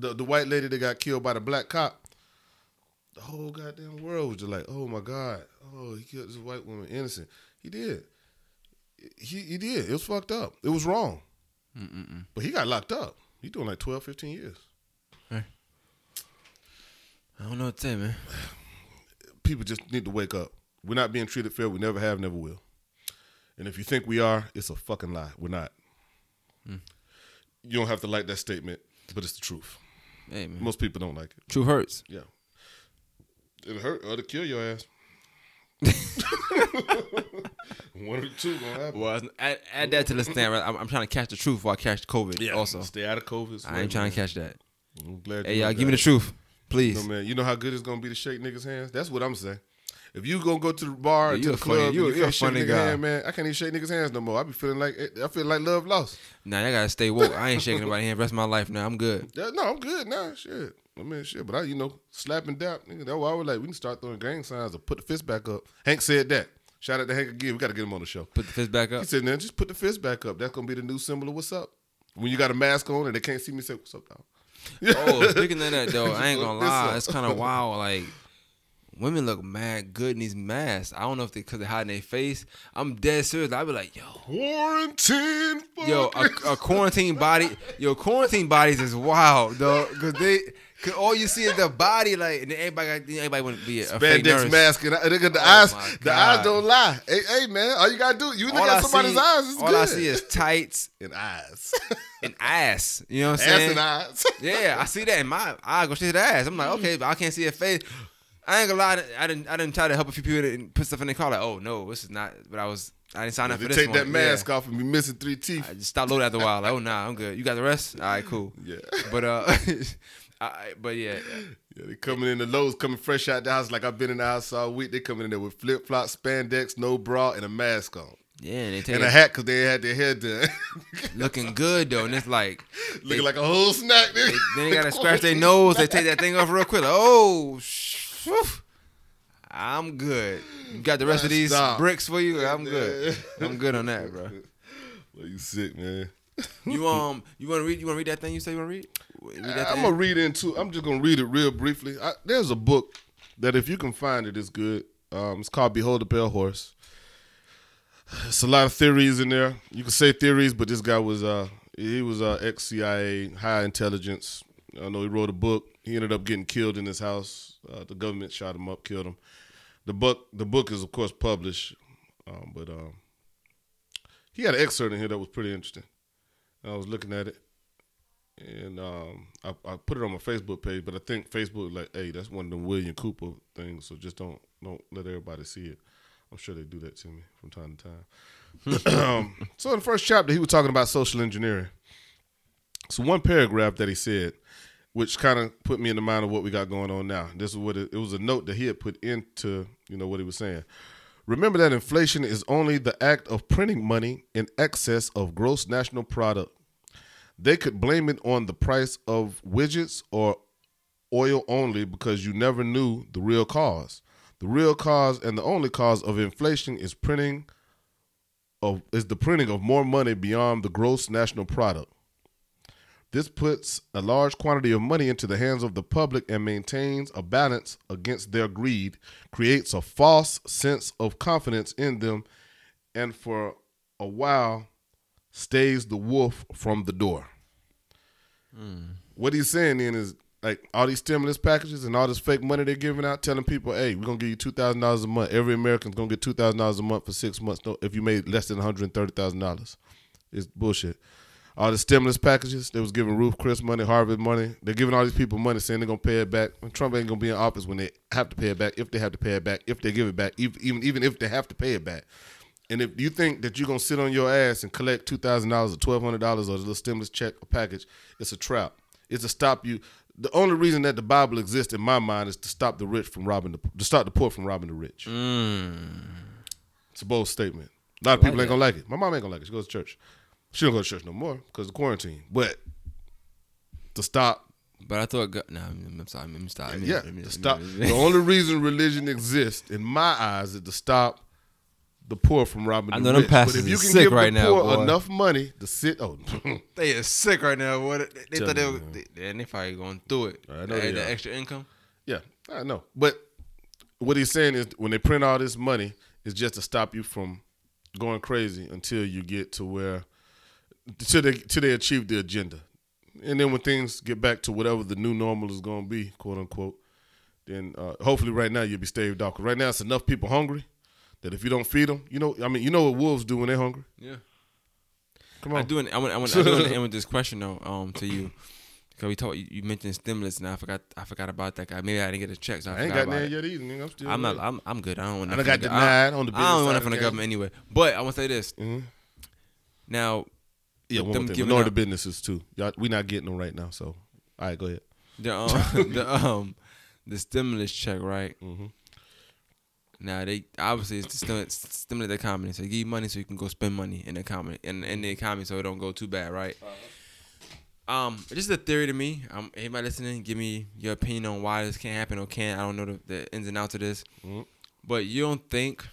The the white lady that got killed by the black cop, the whole goddamn world was just like, oh my God, oh, he killed this white woman, innocent. He did. He he did. It was fucked up. It was wrong. Mm-mm-mm. But he got locked up. He doing like twelve, fifteen years. Hey. I don't know what to say, man. People just need to wake up. We're not being treated fair. We never have, never will. And if you think we are, it's a fucking lie. We're not. Mm. You don't have to like that statement, but it's the truth. Hey, man. Most people don't like it. Truth hurts. Yeah. It'll hurt or it'll kill your ass. One of the two gonna happen. Well, add, add that to the stand. I'm, I'm trying to catch the truth before I catch COVID. Yeah, also. Stay out of COVID. So I ain't trying to catch that. I'm glad hey, y'all, give me the truth, please. No, man. You know how good it's gonna be to shake niggas' hands? That's what I'm saying. If you gonna go to the bar yeah, and to the funny, club, you, and you, you can't shake niggas' hand, man. I can't even shake niggas' hands no more. I be feeling like I feel like love lost. Nah, I gotta stay woke. I ain't shaking nobody's hand the rest of my life now. I'm good. Yeah, no, I'm good now. Nah, shit, I mean, shit. But I, you know, slap and dap. Nigga, that's why I was like, we can start throwing gang signs or put the fist back up. Hank said that. Shout out to Hank again. We gotta get him on the show. Put the fist back up. He said, "Now just put the fist back up. That's gonna be the new symbol of what's up." When you got a mask on and they can't see me, say, "What's up, dog?" Oh, speaking of that though, I ain't gonna lie. It's kind of wild, like. Women look mad good in these masks. I don't know if they because they're hiding their face. I'm dead serious. I be like, yo, quarantine. Yo, a, a quarantine body. Yo, quarantine bodies is wild though, because they, cause all you see is the body. Like, and everybody, everybody want to be a, a fake nurse. Spandex mask, and they got the oh eyes. The eyes don't lie. Hey, hey, man, all you gotta do, you look all at I somebody's see, eyes. It's all good. I see is tights and eyes. An ass, you know what I'm ass saying? And eyes. Yeah, I see that in my eye. Go see the ass. I'm like, okay, but I can't see a face. I ain't gonna lie, I didn't. I didn't try to help a few people and put stuff in their car. Like, oh no, this is not. But I was. I didn't sign up for this one. Take that mask yeah. off and be missing three teeth. I just stopped loading after a while. Like, oh nah, I'm good. You got the rest? All right, cool. Yeah. But uh, I, but yeah. Yeah, they coming in the Lowe's, coming fresh out the house. Like I've been in the house all week. They coming in there with flip flops, spandex, no bra, and a mask on. Yeah, and, they take and a hat because they had their hair done. Looking good though, and it's like looking they, like a whole snack. They, then they gotta scratch their nose. They take that thing off real quick. Like, oh shit. I'm good. You got the rest nah, of these stop. bricks for you? I'm good. I'm good on that, bro. Well, you sick, man. You um, you want to read? You want to read that thing you say you want to read? read that I'm thing? gonna read into. I'm just gonna read it real briefly. I, there's a book that if you can find it, it's good. Um, it's called "Behold the Pale Horse." It's a lot of theories in there. You can say theories, but this guy was uh, he was uh, ex-C I A, high intelligence. I know he wrote a book. He ended up getting killed in his house. Uh, the government shot him up, killed him. The book, the book is, of course, published. Um, but um, he had an excerpt in here that was pretty interesting. And I was looking at it, and um, I, I put it on my Facebook page. But I think Facebook was like, hey, that's one of them William Cooper things, so just don't don't let everybody see it. I'm sure they do that to me from time to time. um, so in the first chapter, he was talking about social engineering. So one paragraph that he said, which kind of put me in the mind of what we got going on now. This is what it, it was a note that he had put into, you know, what he was saying. Remember that inflation is only the act of printing money in excess of gross national product. They could blame it on the price of widgets or oil only because you never knew the real cause. The real cause and the only cause of inflation is printing of is the printing of more money beyond the gross national product. This puts a large quantity of money into the hands of the public and maintains a balance against their greed, creates a false sense of confidence in them, and for a while stays the wolf from the door. Mm. What he's saying then is like all these stimulus packages and all this fake money they're giving out, telling people, hey, we're going to give you two thousand dollars a month. Every American's going to get two thousand dollars a month for six months if you made less than one hundred thirty thousand dollars. It's bullshit. All the stimulus packages, they was giving Ruth Chris money, Harvard money. They're giving all these people money saying they're going to pay it back. And Trump ain't going to be in office when they have to pay it back, if they have to pay it back, if they give it back, even even if they have to pay it back. And if you think that you're going to sit on your ass and collect two thousand dollars or twelve hundred dollars or a little stimulus check or package, it's a trap. It's to stop you. The only reason that the Bible exists in my mind is to stop the rich from robbing the, to stop the poor from robbing the rich. Mm. It's a bold statement. A lot of people like ain't going to like it. My mom ain't going to like it. She goes to church. She don't go to church no more because of quarantine. But to stop. But I thought, God, no, I'm sorry. I'm sorry. Yeah, yeah, to stop. The only reason religion exists in my eyes is to stop the poor from robbing the rich. I know them pastors are sick right now, boy. But if you can give the poor enough money to sit, oh, they is sick right now, boy. They, they thought they were, they, and they probably going through it. I know they had the extra income. Yeah, I know. But what he's saying is when they print all this money, it's just to stop you from going crazy until you get to where. Till they, till they achieve the agenda. And then when things get back to whatever the new normal is going to be, quote unquote, then uh, hopefully right now you'll be staved off. Right now it's enough people hungry that if you don't feed them, you know, I mean, you know what wolves do when they're hungry. Yeah. Come on. I do, I want, I want to end with this question though, um, to you. Because we talked, you, you mentioned stimulus, and I forgot, I forgot about that guy. Maybe I didn't get a check, so I, I ain't got none yet either. Nigga. I'm still. I'm not. I'm, I'm good. I don't want. I got denied on the business. I don't want it from the government anyway. But I want to say this. Mm-hmm. Now. Yeah, one more thing. Minority businesses too. Y'all, we not getting them right now. So, all right, go ahead. The um, the, um the stimulus check, right? Mm-hmm. Now they obviously it's to stimulate the economy. So they give you money so you can go spend money in the economy in, in the economy so it don't go too bad, right? Uh-huh. Um, this is a theory to me. Um, anybody listening, give me your opinion on why this can't happen or can't. I don't know the, the ins and outs of this, mm-hmm. But you don't think,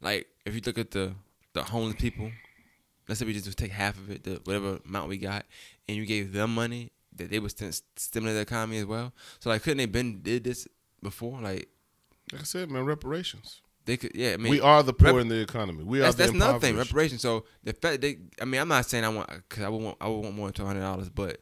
like, if you look at the the homeless people. Let's say we just take half of it, the, whatever amount we got, and you gave them money that they would st- stimulate the economy as well. So like, couldn't they been did this before? Like, like I said, man, reparations. They could, yeah. I mean, we are the poor rep- in the economy. We that's, are. That's another thing, reparations. So the fact they, I mean, I'm not saying I want because I would want I would want more than twelve hundred dollars, but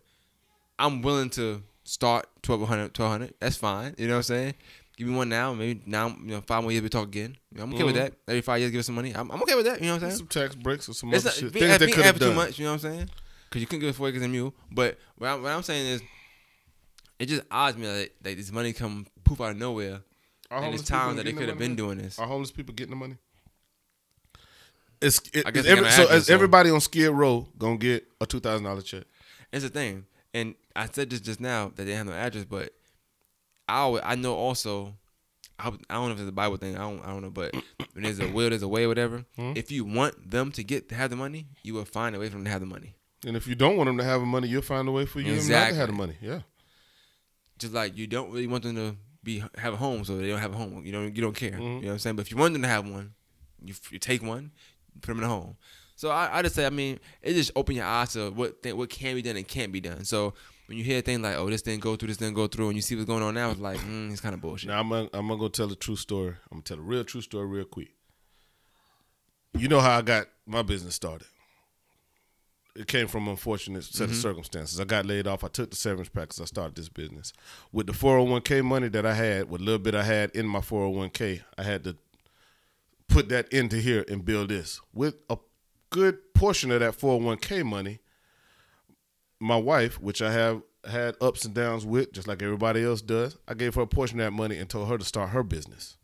I'm willing to start twelve hundred, twelve hundred. That's fine. You know what I'm saying? Give me one now, maybe now, you know, five more years we talk again. I'm okay mm-hmm. with that. Every five years, give us some money. I'm, I'm okay with that. You know what I'm saying? Some tax breaks or some it's other not, shit. Be, Things that could have done. Too much. You know what I'm saying? Because you couldn't give it for it because of you. But what I'm, what I'm saying is, it just odds me that, that this money come poof out of nowhere. Our and it's time that they could have been doing this. Are homeless people getting the money? It's it, I guess it's every, so, so as everybody on Skid Row gonna get a two thousand dollar check. It's the thing, and I said this just now that they have no address, but. I always, I know also, I, I don't know if it's a Bible thing. I don't I don't know, but when there's a will, there's a way, whatever. Mm-hmm. If you want them to get to have the money, you will find a way for them to have the money. And if you don't want them to have the money, you'll find a way for you exactly. not to have the money. Yeah. Just like you don't really want them to be have a home, so they don't have a home. You don't you don't care. Mm-hmm. You know what I'm saying? But if you want them to have one, you, you take one, put them in a home. So I, I just say, I mean, it just open your eyes to what th- what can be done and can't be done. So. When you hear things like, oh, this didn't go through, this didn't go through, and you see what's going on now, it's like, mm, it's kind of bullshit. Now, I'm going I'm to go tell a true story. I'm going to tell a real true story real quick. You know how I got my business started. It came from an unfortunate set mm-hmm. of circumstances. I got laid off. I took the severance package. I started this business. With the four oh one k money that I had, with a little bit I had in my four oh one k, I had to put that into here and build this. With a good portion of that four oh one k money, my wife, which I have had ups and downs with, just like everybody else does, I gave her a portion of that money and told her to start her business.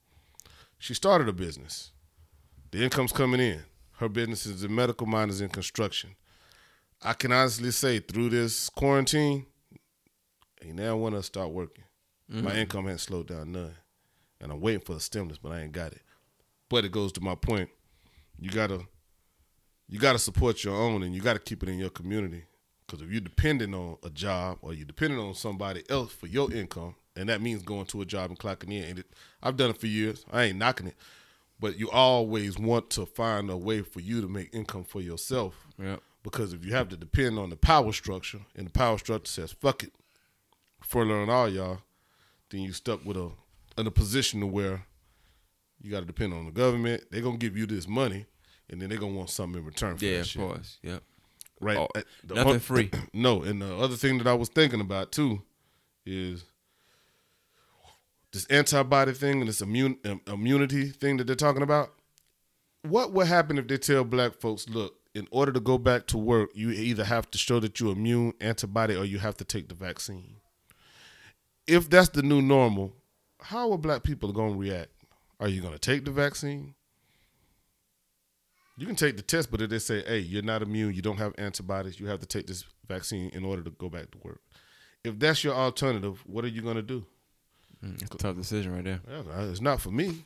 She started a business. The income's coming in. Her business is in medical, mine is in construction. I can honestly say through this quarantine, ain't now want to start working. Mm-hmm. My income hasn't slowed down none. And I'm waiting for a stimulus, but I ain't got it. But it goes to my point. You gotta, you gotta support your own and you gotta keep it in your community. Because if you're depending on a job or you're depending on somebody else for your income, and that means going to a job and clocking in. And it, I've done it for years. I ain't knocking it. But you always want to find a way for you to make income for yourself. Yep. Because if you have to depend on the power structure, and the power structure says, fuck it, furloughing all y'all, then you're stuck with a in a position to where you got to depend on the government. They're going to give you this money, and then they're going to want something in return for yeah, that shit. Yeah, of course. Yep. Right. Oh, nothing free. No, and the other thing that I was thinking about too is this antibody thing and this immune, um, immunity thing that they're talking about. What would happen if they tell black folks, look, in order to go back to work, you either have to show that you're immune, antibody, or you have to take the vaccine? If that's the new normal, how are black people going to react? Are you going to take the vaccine? You can take the test, but if they say, hey, you're not immune, you don't have antibodies, you have to take this vaccine in order to go back to work. If that's your alternative, what are you going to do? It's a tough decision right there. Yeah, it's not for me.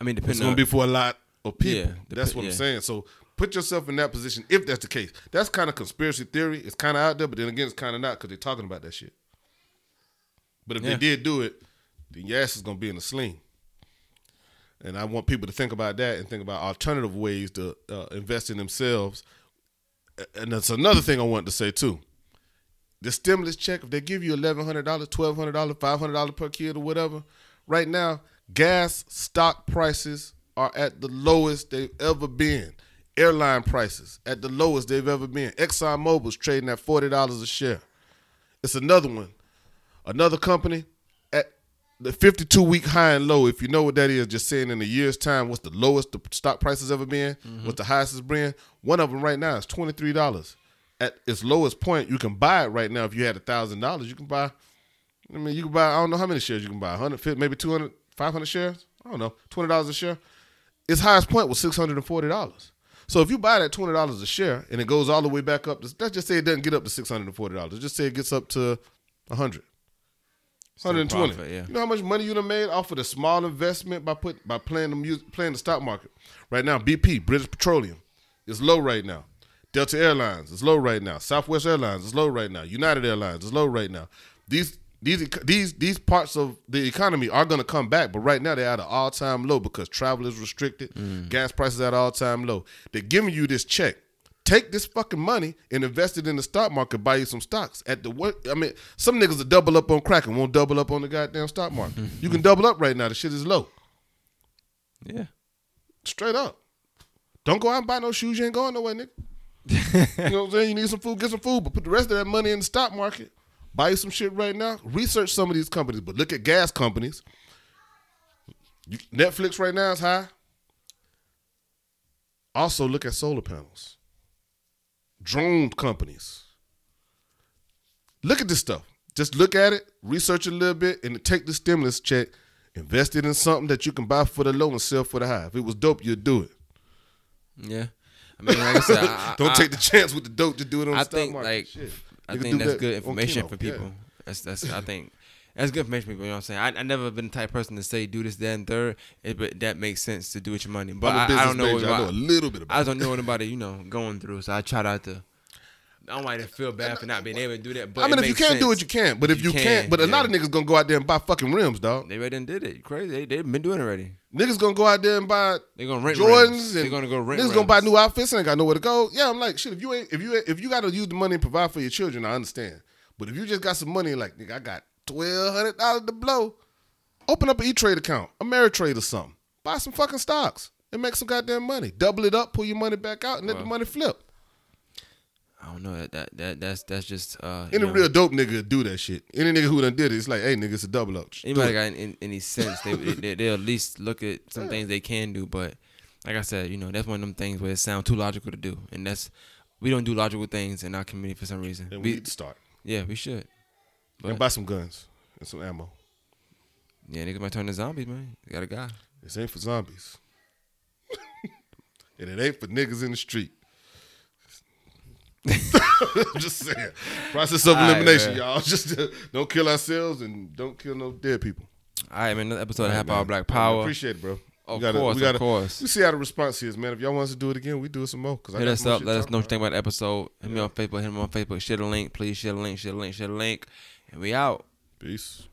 I mean, depending it's going to be for a lot of people. Yeah, that's what yeah. I'm saying. So put yourself in that position if that's the case. That's kind of conspiracy theory. It's kind of out there, but then again, it's kind of not because they're talking about that shit. But if yeah. they did do it, then your ass is going to be in a sling. And I want people to think about that and think about alternative ways to uh, invest in themselves. And that's another thing I wanted to say, too. The stimulus check, if they give you eleven hundred dollars, twelve hundred dollars, five hundred dollars per kid or whatever, right now, gas stock prices are at the lowest they've ever been. Airline prices at the lowest they've ever been. ExxonMobil's trading at forty dollars a share. It's another one. Another company at the fifty-two week high and low. If you know what that is, just saying in a year's time, what's the lowest the stock price has ever been, mm-hmm. what's the highest it's been. One of them right now is twenty-three dollars. At its lowest point, you can buy it right now. If you had one thousand dollars, you can buy, I mean, you can buy, I don't know how many shares you can buy, one hundred fifty, maybe two hundred, five hundred shares. I don't know, twenty dollars a share. Its highest point was six hundred forty dollars. So if you buy that twenty dollars a share and it goes all the way back up, to, let's just say it doesn't get up to six hundred forty dollars. Just say it gets up to one hundred dollars. one hundred twenty. Profit, yeah. You know how much money you done made off of the small investment by put by playing the music, playing the stock market? Right now, B P, British Petroleum, is low right now. Delta Airlines is low right now. Southwest Airlines is low right now. United Airlines is low right now. These these these these parts of the economy are going to come back, but right now they're at an all-time low because travel is restricted. Mm. Gas prices at an all-time low. They're giving you this check. Take this fucking money and invest it in the stock market. Buy you some stocks at the work. I mean, some niggas will double up on crack and won't double up on the goddamn stock market. You can double up right now. The shit is low. Yeah, straight up. Don't go out and buy no shoes. You ain't going nowhere, nigga. You know what I'm saying? You need some food. Get some food, but put the rest of that money in the stock market. Buy you some shit right now. Research some of these companies, but look at gas companies. You, Netflix right now is high. Also, look at solar panels. Drone companies. Look at this stuff. Just look at it, research it a little bit, and take the stimulus check, invest it in something that you can buy for the low and sell for the high. If it was dope, you'd do it. Yeah. I mean, like I said, I, don't I, take the chance with the dope to do it on I the think, stock market. Like, Shit. I think that's that good information for people. Yeah. That's that's I think that's good information for people, you know what I'm saying? I I never been the type of person to say do this, that, and third, it, but that makes sense to do with your money. But I, I don't know major, about, I know a little bit about I don't know anybody, you know, going through. So I try not to I don't like to feel bad for not being able to do that. But I mean, if you can't sense. do it, you can. But if you, you can't, can, but a yeah. lot of niggas gonna go out there and buy fucking rims, dog. They already done did it. Crazy. They they've been doing it already. Niggas gonna go out there and buy they gonna rent Jordans. They're gonna go rent. Niggas rims. Gonna buy new outfits and ain't got nowhere to go. Yeah, I'm like, shit. If you ain't, if you ain't, if you gotta use the money and provide for your children, I understand. But if you just got some money, like nigga, I got twelve hundred dollars to blow. Open up an E-Trade account, Ameritrade or something. Buy some fucking stocks and make some goddamn money. Double it up, pull your money back out, and let well. the money flip. I don't know that that, that that's that's just uh, any know, real dope nigga do that shit. Any nigga who done did it, it's like, hey nigga, it's a double up. Anybody got any, any sense, they, they they'll at least look at some yeah. things they can do. But like I said, you know, that's one of them things where it sounds too logical to do, and that's we don't do logical things in our community for some reason. And we, we need to start. Yeah, we should. But, and buy some guns and some ammo. Yeah, niggas might turn to zombies, man. You got a guy. This ain't for zombies, and it ain't for niggas in the street. I'm just saying, process of elimination, right, y'all. Just uh, don't kill ourselves and don't kill no dead people. All right, man. Another episode right, of Half Hour Black Power. Man, appreciate it, bro. Of we gotta, course, we gotta, of course. We see how the response is, man. If y'all want us to do it again, we do it some more. Hit us up. Let us know what you think about the episode. Hit yeah. me on Facebook. Hit me on Facebook. Share the link, please. Share the link. Share the link. Share the link. And we out. Peace.